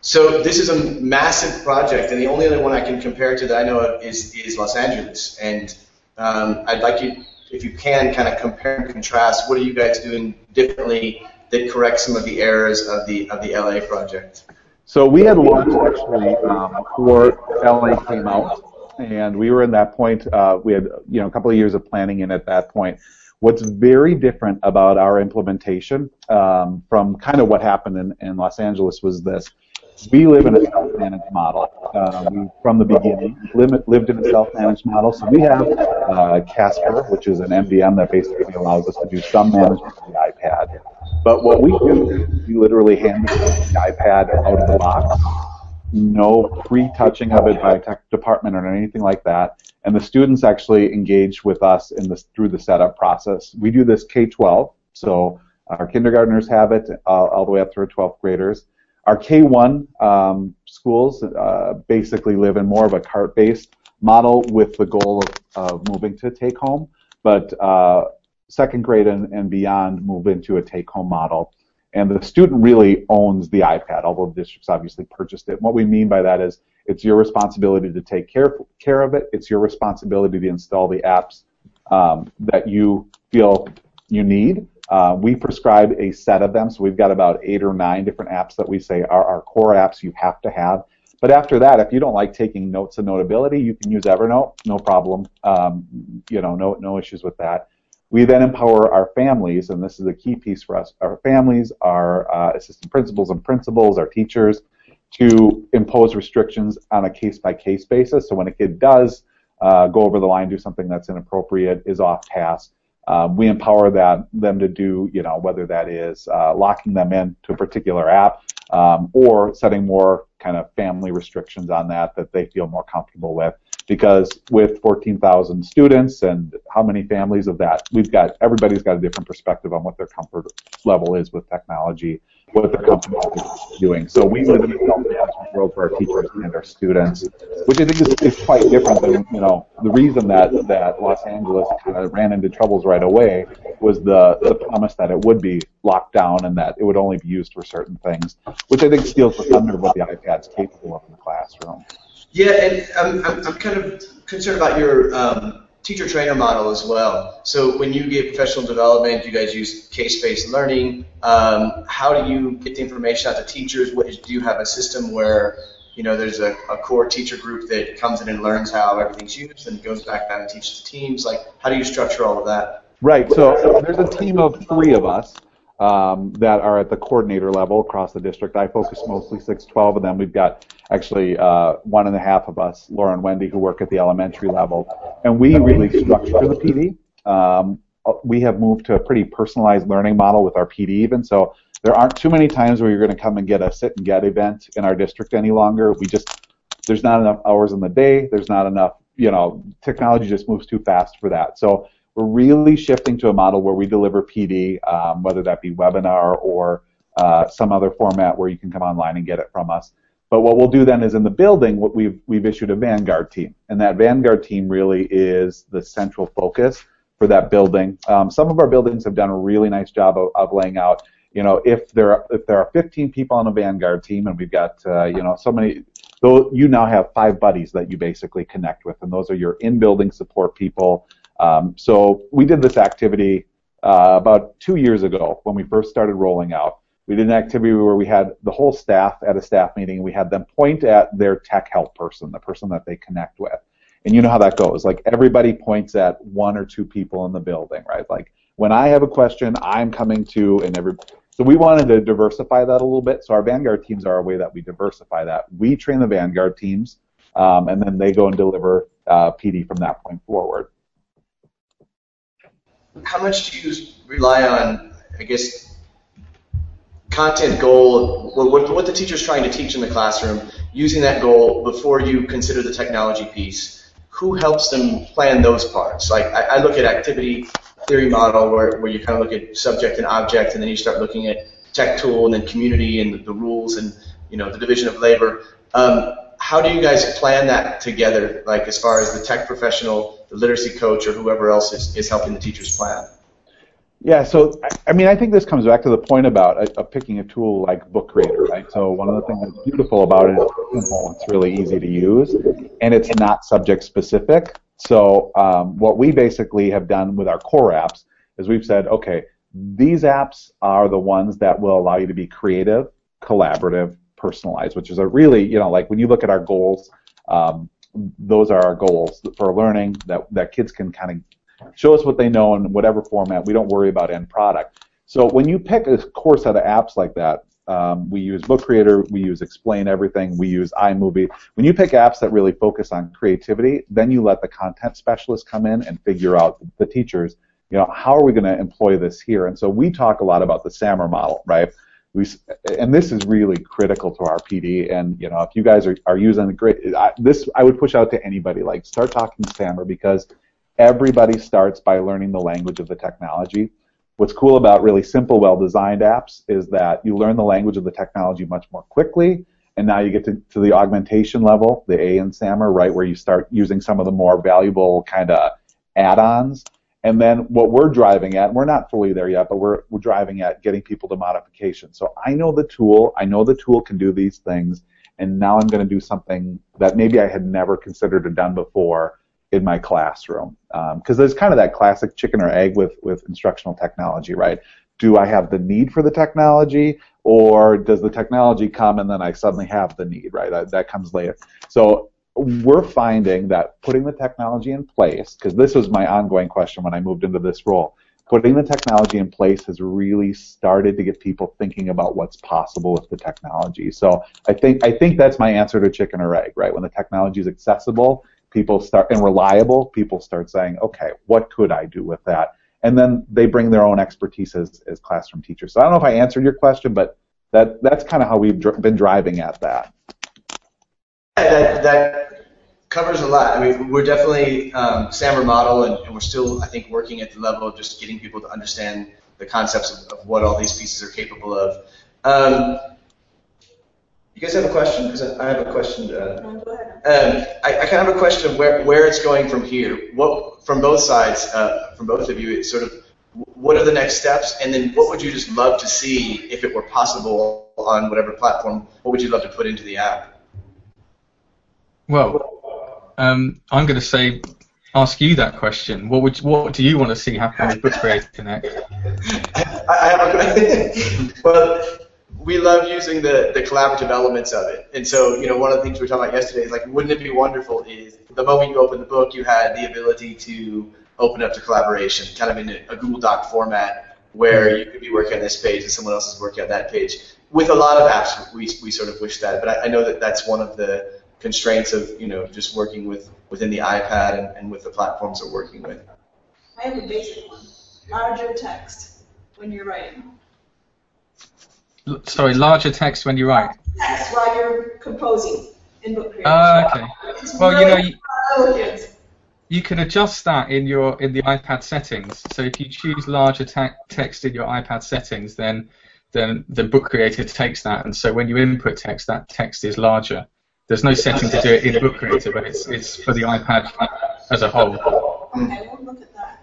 So this is a massive project, and the only other one I can compare to that I know of is, is Los Angeles. And um, I'd like you, if you can, kind of compare and contrast, what are you guys doing differently that corrects some of the errors of the, of the L A project? So we had launched actually um, before L A came out, and we were in that point. Uh, we had you know a couple of years of planning in at that point. What's very different about our implementation um, from kind of what happened in, in Los Angeles was this: we live in a self-managed model um, from the beginning. Limit, lived in a self-managed model, so we have uh, Casper, which is an M D M that basically allows us to do some management of the iPad. But what we do is we literally hand the iPad out of the box, no pre-touching of it by a tech department or anything like that, and the students actually engage with us in this, through the setup process. We do this K twelve, so our kindergartners have it uh, all the way up through twelfth graders. Our K one um, schools uh, basically live in more of a cart-based model with the goal of uh, moving to take-home, but uh, second grade and, and beyond move into a take-home model, and the student really owns the iPad, although the district's obviously purchased it. And what we mean by that is it's your responsibility to take care, care of it, it's your responsibility to install the apps um, that you feel you need. Uh, we prescribe a set of them, so we've got about eight or nine different apps that we say are our core apps you have to have. But after that, if you don't like taking notes and notability, you can use Evernote, no problem, um, you know, no, no issues with that. We then empower our families, and this is a key piece for us, our families, our uh, assistant principals and principals, our teachers, to impose restrictions on a case-by-case basis. So when a kid does uh, go over the line, do something that's inappropriate, is off task, um, we empower that them to do, you know, whether that is uh, locking them in to a particular app um, or setting more kind of family restrictions on that that they feel more comfortable with. Because with fourteen thousand students and how many families of that, we've got, everybody's got a different perspective on what their comfort level is with technology, what they're comfortable doing. So we live in a self-management world for our teachers and our students, which I think is, is quite different than, you know, the reason that, that Los Angeles kind of ran into troubles right away was the, the promise that it would be locked down and that it would only be used for certain things, which I think steals the thunder of what the iPad's capable of in the classroom. Yeah, and I'm, I'm, I'm kind of concerned about your um, teacher-trainer model as well. So when you get professional development, you guys use case-based learning. Um, how do you get the information out to teachers? What, do you have a system where, you know, there's a, a core teacher group that comes in and learns how everything's used and goes back down and teaches the teams? Like, how do you structure all of that? Right, so, so there's a team of three of us um, that are at the coordinator level across the district. I focus mostly six twelve, and then we've got actually uh, one and a half of us, Laura and Wendy, who work at the elementary level. And we really structure the P D. Um, we have moved to a pretty personalized learning model with our P D even, so there aren't too many times where you're going to come and get a sit and get event in our district any longer. We just, there's not enough hours in the day, there's not enough, you know, technology just moves too fast for that. So we're really shifting to a model where we deliver P D, um, whether that be webinar or uh, some other format where you can come online and get it from us. But what we'll do then is in the building, what we've, we've issued a Vanguard team. And that Vanguard team really is the central focus for that building. Um, some of our buildings have done a really nice job of, of laying out, you know, if there are, if there are fifteen people on a Vanguard team and we've got, uh, you know, so many, though you now have five buddies that you basically connect with, and those are your in-building support people. Um, so we did this activity uh, about two years ago when we first started rolling out. We did an activity where we had the whole staff at a staff meeting, and we had them point at their tech help person, the person that they connect with. And you know how that goes. Like, everybody points at one or two people in the building, right? Like, when I have a question, I'm coming to, and every. So we wanted to diversify that a little bit. So our Vanguard teams are a way that we diversify that. We train the Vanguard teams, um, and then they go and deliver uh, P D from that point forward. How much do you rely on, I guess, content goal, what, what the teacher's trying to teach in the classroom, using that goal before you consider the technology piece? Who helps them plan those parts? Like, I, I look at activity theory model where, where you kind of look at subject and object, and then you start looking at tech tool and then community and the, the rules and, you know, the division of labor. Um, how do you guys plan that together, like as far as the tech professional, the literacy coach, or whoever else is, is helping the teachers plan? Yeah, so, I mean, I think this comes back to the point about a, a picking a tool like Book Creator, right? So one of the things that's beautiful about it is it's simple, it's really easy to use, and it's not subject-specific. So um, what we basically have done with our core apps is we've said, okay, these apps are the ones that will allow you to be creative, collaborative, personalized, which is a really, you know, like when you look at our goals, um, those are our goals for learning that, that kids can kind of show us what they know in whatever format. We don't worry about end product. So when you pick a core set of apps like that, um, we use Book Creator, we use Explain Everything, we use iMovie. When you pick apps that really focus on creativity, then you let the content specialist come in and figure out, the teachers, you know, how are we going to employ this here? And so we talk a lot about the S A M R model, right? We, and this is really critical to our P D. And, you know, if you guys are, are using the great, I, this I would push out to anybody, like, start talking S A M R, because everybody starts by learning the language of the technology. What's cool about really simple, well-designed apps is that you learn the language of the technology much more quickly, and now you get to, to the augmentation level, the A in S A M R, right, where you start using some of the more valuable kind of add-ons. And then what we're driving at, we're not fully there yet, but we're, we're driving at getting people to modification. So I know the tool, I know the tool can do these things, and now I'm going to do something that maybe I had never considered or done before in my classroom, because um, there's kind of that classic chicken or egg with, with instructional technology, right? Do I have the need for the technology, or does the technology come and then I suddenly have the need, right? That, that comes later. So we're finding that putting the technology in place, because this was my ongoing question when I moved into this role, putting the technology in place has really started to get people thinking about what's possible with the technology. So I think I think that's my answer to chicken or egg, right? When the technology is accessible, people start, and reliable, people start saying, okay, what could I do with that? And then they bring their own expertise as, as classroom teachers. So I don't know if I answered your question, but that that's kind of how we've dr- been driving at that. Yeah, that, that covers a lot. I mean, we're definitely um, S A M R model, and, and we're still, I think, working at the level of just getting people to understand the concepts of, of what all these pieces are capable of. Um, you guys have a question? Because I have a question. Uh, um, I, I kind of have a question of where, where it's going from here. What, from both sides, uh, from both of you, it's sort of what are the next steps, and then what would you just love to see if it were possible on whatever platform? What would you love to put into the app? Well, um, I'm going to say, ask you that question. What would, what do you want to see happen with Book Creator next? I, I, well, we love using the, the collaborative elements of it, and so you know, one of the things we were talking about yesterday is like, wouldn't it be wonderful? Is the moment you open the book, you had the ability to open up to collaboration, kind of in a Google Doc format, where you could be working on this page and someone else is working on that page. With a lot of apps, we we sort of wish that, but I, I know that that's one of the constraints of, you know, just working with within the iPad and, and with the platforms we're working with. I have a basic one: larger text when you're writing. L- sorry, larger text when you write. Text while you're composing in Book Creator. Uh, okay. It's well, really, you know. You, You can adjust that in your in the iPad settings. So if you choose larger te- text in your iPad settings, then then the Book Creator takes that, and so when you input text, that text is larger. There's no setting to do it in Book Creator, but it's it's for the iPad as a whole. Okay, we'll look at that.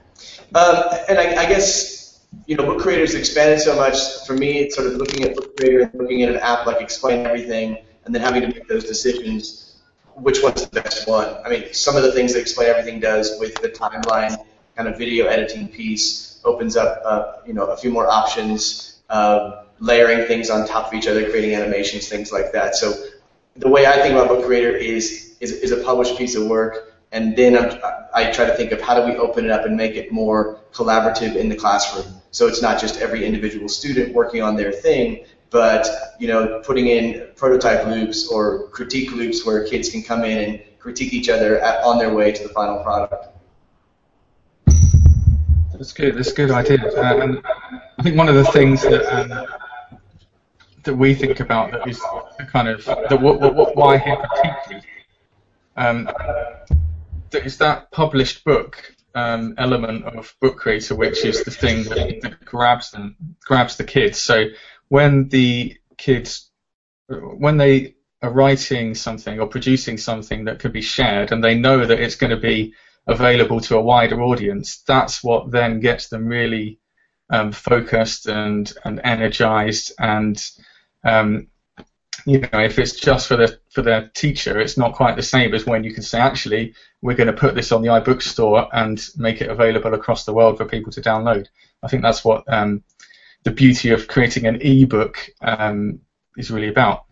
Um, and I, I guess you know Book Creator's expanded so much. For me, it's sort of looking at Book Creator and looking at an app like Explain Everything, and then having to make those decisions. Which one's the best one? I mean, some of the things that Explain Everything does with the timeline kind of video editing piece opens up, uh, you know, a few more options, uh, layering things on top of each other, creating animations, things like that. So the way I think about Book Creator is is, is a published piece of work, and then I'm, I try to think of how do we open it up and make it more collaborative in the classroom. So it's not just every individual student working on their thing, but you know, putting in prototype loops or critique loops where kids can come in and critique each other at, on their way to the final product. That's good. That's a good idea. Uh, and I think one of the things that um, that we think about that is kind of that what, what why here particularly um, is that published book um, element of Book Creator, which is the thing that, that grabs them, grabs the kids. So when the kids, when they are writing something or producing something that could be shared, and they know that it's going to be available to a wider audience, that's what then gets them really um, focused and, and energized. And um, you know, if it's just for the for their teacher, it's not quite the same as when you can say, actually, we're going to put this on the iBookstore and make it available across the world for people to download. I think that's what. Um, The beauty of creating an e-book um, is really about.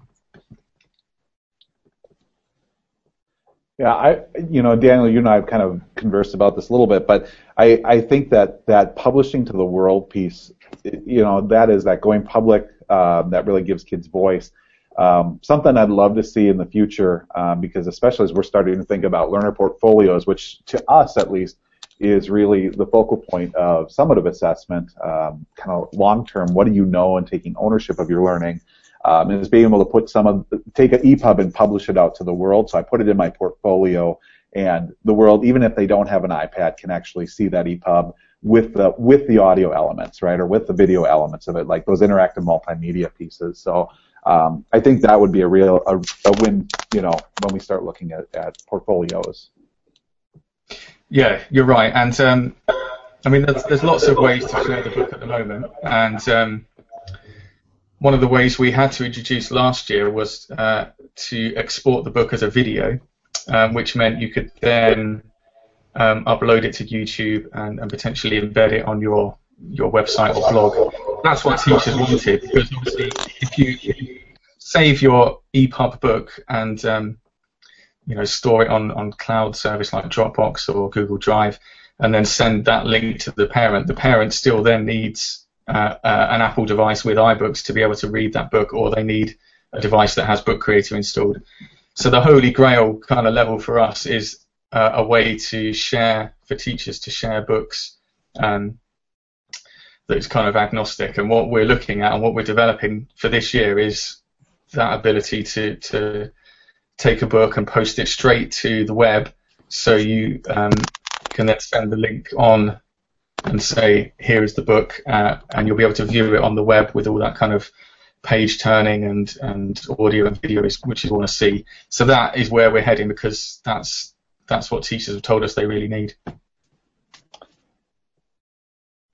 Yeah, I, you know, Daniel, you and I have kind of conversed about this a little bit, but I, I think that that publishing to the world piece, you know, that is that going public, uh, that really gives kids voice. Um, something I'd love to see in the future, um, because especially as we're starting to think about learner portfolios, which to us at least, is really the focal point of summative assessment, um, kind of long-term, what do you know and taking ownership of your learning, um, and is being able to put some of, take an E P U B and publish it out to the world. So I put it in my portfolio, and the world, even if they don't have an iPad, can actually see that E P U B with the with the audio elements, right, or with the video elements of it, like those interactive multimedia pieces. So um, I think that would be a real a, a win, you know, when we start looking at, at portfolios. Yeah, you're right, and um, I mean, there's, there's lots of ways to share the book at the moment, and um, one of the ways we had to introduce last year was uh, to export the book as a video, um, which meant you could then um, upload it to YouTube and, and potentially embed it on your, your website or blog. That's what teachers wanted, because obviously if you, if you save your E P U B book and um, you know, store it on, on cloud service like Dropbox or Google Drive, and then send that link to the parent. The parent still then needs uh, uh, an Apple device with iBooks to be able to read that book, or they need a device that has Book Creator installed. So the holy grail kind of level for us is uh, a way to share, for teachers to share books um, that's kind of agnostic. And what we're looking at and what we're developing for this year is that ability to, to take a book and post it straight to the web, so you um, can then send the link on and say, here is the book, uh, and you'll be able to view it on the web with all that kind of page turning and, and audio and video, which you want to see. So that is where we're heading, because that's, that's what teachers have told us they really need.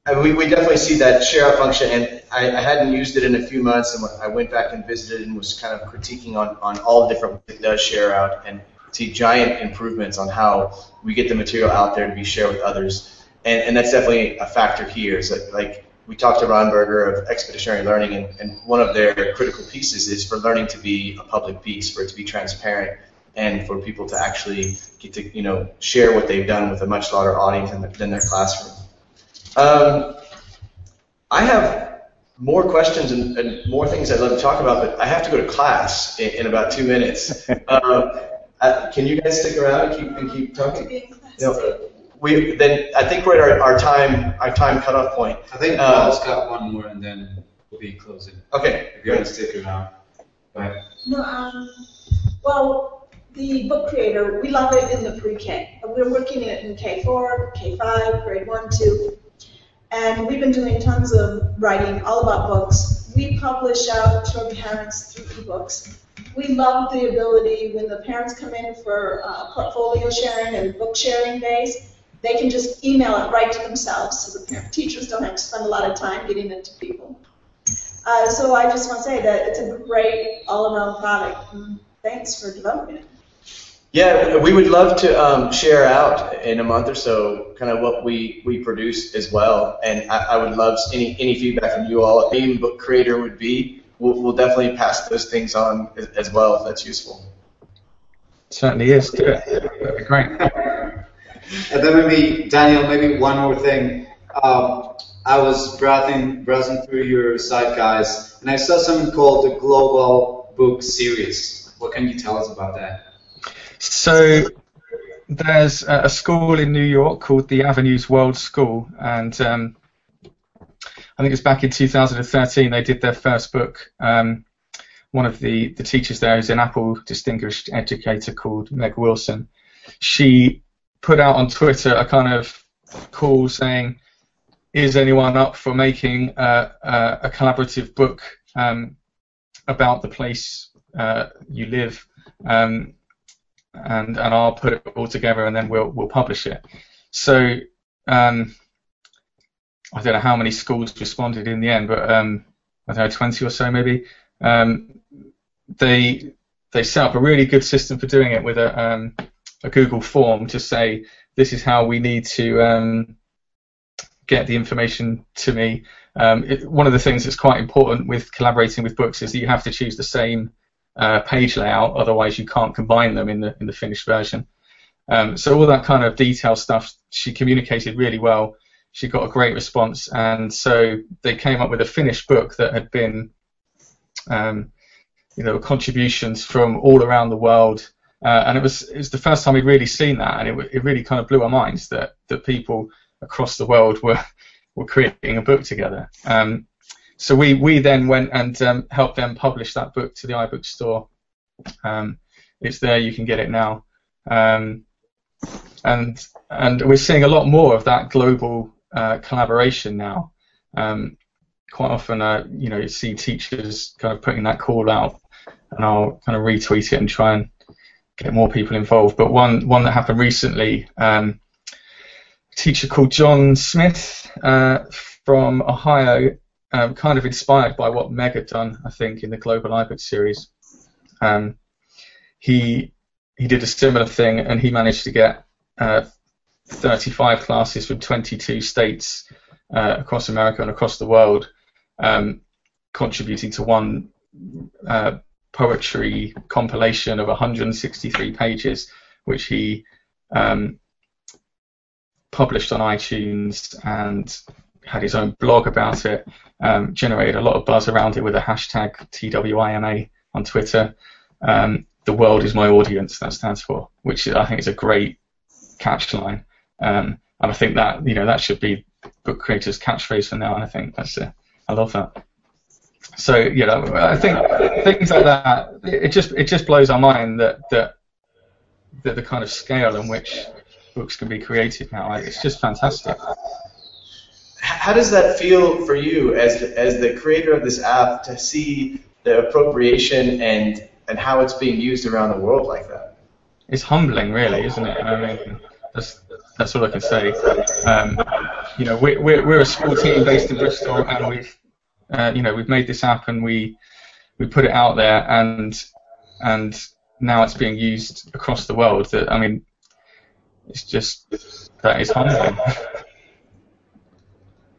And we, we definitely see that share function, and I, I hadn't used it in a few months, and I went back and visited and was kind of critiquing on, on all the different things that share out, and see giant improvements on how we get the material out there to be shared with others. And, and that's definitely a factor here. So, like, we talked to Ron Berger of Expeditionary Learning, and, and one of their critical pieces is for learning to be a public piece, for it to be transparent, and for people to actually get to, you know, share what they've done with a much larger audience than, than their classroom. Um, I have more questions and, and more things I'd love to talk about, but I have to go to class in, in about two minutes. um, uh, can you guys stick around and keep, and keep talking? You know, we then I think we're at our, our time our time cutoff point. I think Paul's uh, got one more, and then we'll be closing. Okay, if you want to stick around. Go ahead. No, um, well, the Book Creator, we love it in the pre-K. We're working it in K four, K five, grade one, two. And we've been doing tons of writing all about books. We publish out to our parents through ebooks. We love the ability when the parents come in for uh, portfolio sharing and book sharing days, they can just email it right to themselves, so the parent teachers don't have to spend a lot of time getting it to people. Uh, so I just want to say that it's a great all-around product. And thanks for developing it. Yeah, we would love to um, share out in a month or so kind of what we, we produce as well, and I, I would love any, any feedback from you all. Maybe Book Creator would be, we'll, we'll definitely pass those things on as, as well if that's useful. Certainly is, do it. That'd be great. And then maybe, Daniel, maybe one more thing. Um, I was browsing, browsing through your site, guys, and I saw something called the Global Book Series. What can you tell us about that? So there's a school in New York called the Avenues World School, and um, I think it's back in two thousand thirteen they did their first book. Um, one of the, the teachers there is an Apple Distinguished Educator called Meg Wilson. She put out on Twitter a kind of call saying, is anyone up for making a, a, a collaborative book um, about the place uh, you live? Um, And, and I'll put it all together, and then we'll we'll publish it. So um, I don't know how many schools responded in the end, but um, I don't know, twenty or so maybe. Um, they they set up a really good system for doing it with a um, a Google form to say, this is how we need to um, get the information to me. Um, it, one of the things that's quite important with collaborating with books is that you have to choose the same Uh, page layout, otherwise you can't combine them in the in the finished version. Um, so all that kind of detailed stuff, she communicated really well. She got a great response, and so they came up with a finished book that had been, um, you know, contributions from all around the world. Uh, and it was it was the first time we'd really seen that, and it it really kind of blew our minds that that people across the world were were creating a book together. Um, So we, we then went and um, helped them publish that book to the iBookstore. Um, it's there, you can get it now. Um, and and we're seeing a lot more of that global uh, collaboration now. Um, quite often, uh, you know, you see teachers kind of putting that call out, and I'll kind of retweet it and try and get more people involved. But one, one that happened recently, um, a teacher called John Smith uh, from Ohio, Um, kind of inspired by what Meg had done, I think, in the Global iBook series. Um, he he did a similar thing, and he managed to get uh, thirty-five classes from twenty-two states uh, across America and across the world, um, contributing to one uh, poetry compilation of one hundred sixty-three pages, which he um, published on iTunes and had his own blog about it, um, generated a lot of buzz around it with a hashtag T W I M A on Twitter. Um, the world is my audience, that stands for, which I think is a great catchline. Um, and I think that, you know, that should be Book Creator's catchphrase for now, and I think that's it. I love that. So, you know, I think things like that, it just it just blows our mind that that, that the kind of scale in which books can be created now, it's just fantastic. How does that feel for you as the, as the creator of this app to see the appropriation and and how it's being used around the world like that? It's humbling, really, isn't it? I mean, that's that's all I can say. Um, you know, we're we're, we're a small team based in Bristol, and we've uh, you know we've made this app and we we put it out there, and and now it's being used across the world. That I mean, it's just that is humbling.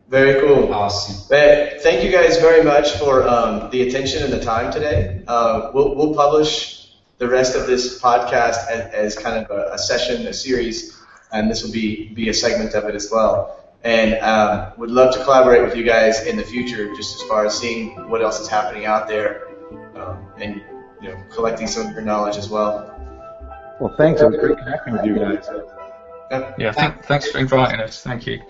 Very cool. Awesome. But thank you guys very much for um, the attention and the time today. Uh, we'll, we'll publish the rest of this podcast as, as kind of a, a session, a series, and this will be, be a segment of it as well. And uh, would love to collaborate with you guys in the future, just as far as seeing what else is happening out there, um, and you know, collecting some of your knowledge as well. Well, thanks. It was great connecting with you guys. Yeah, yeah. Thanks for inviting us. Thank you.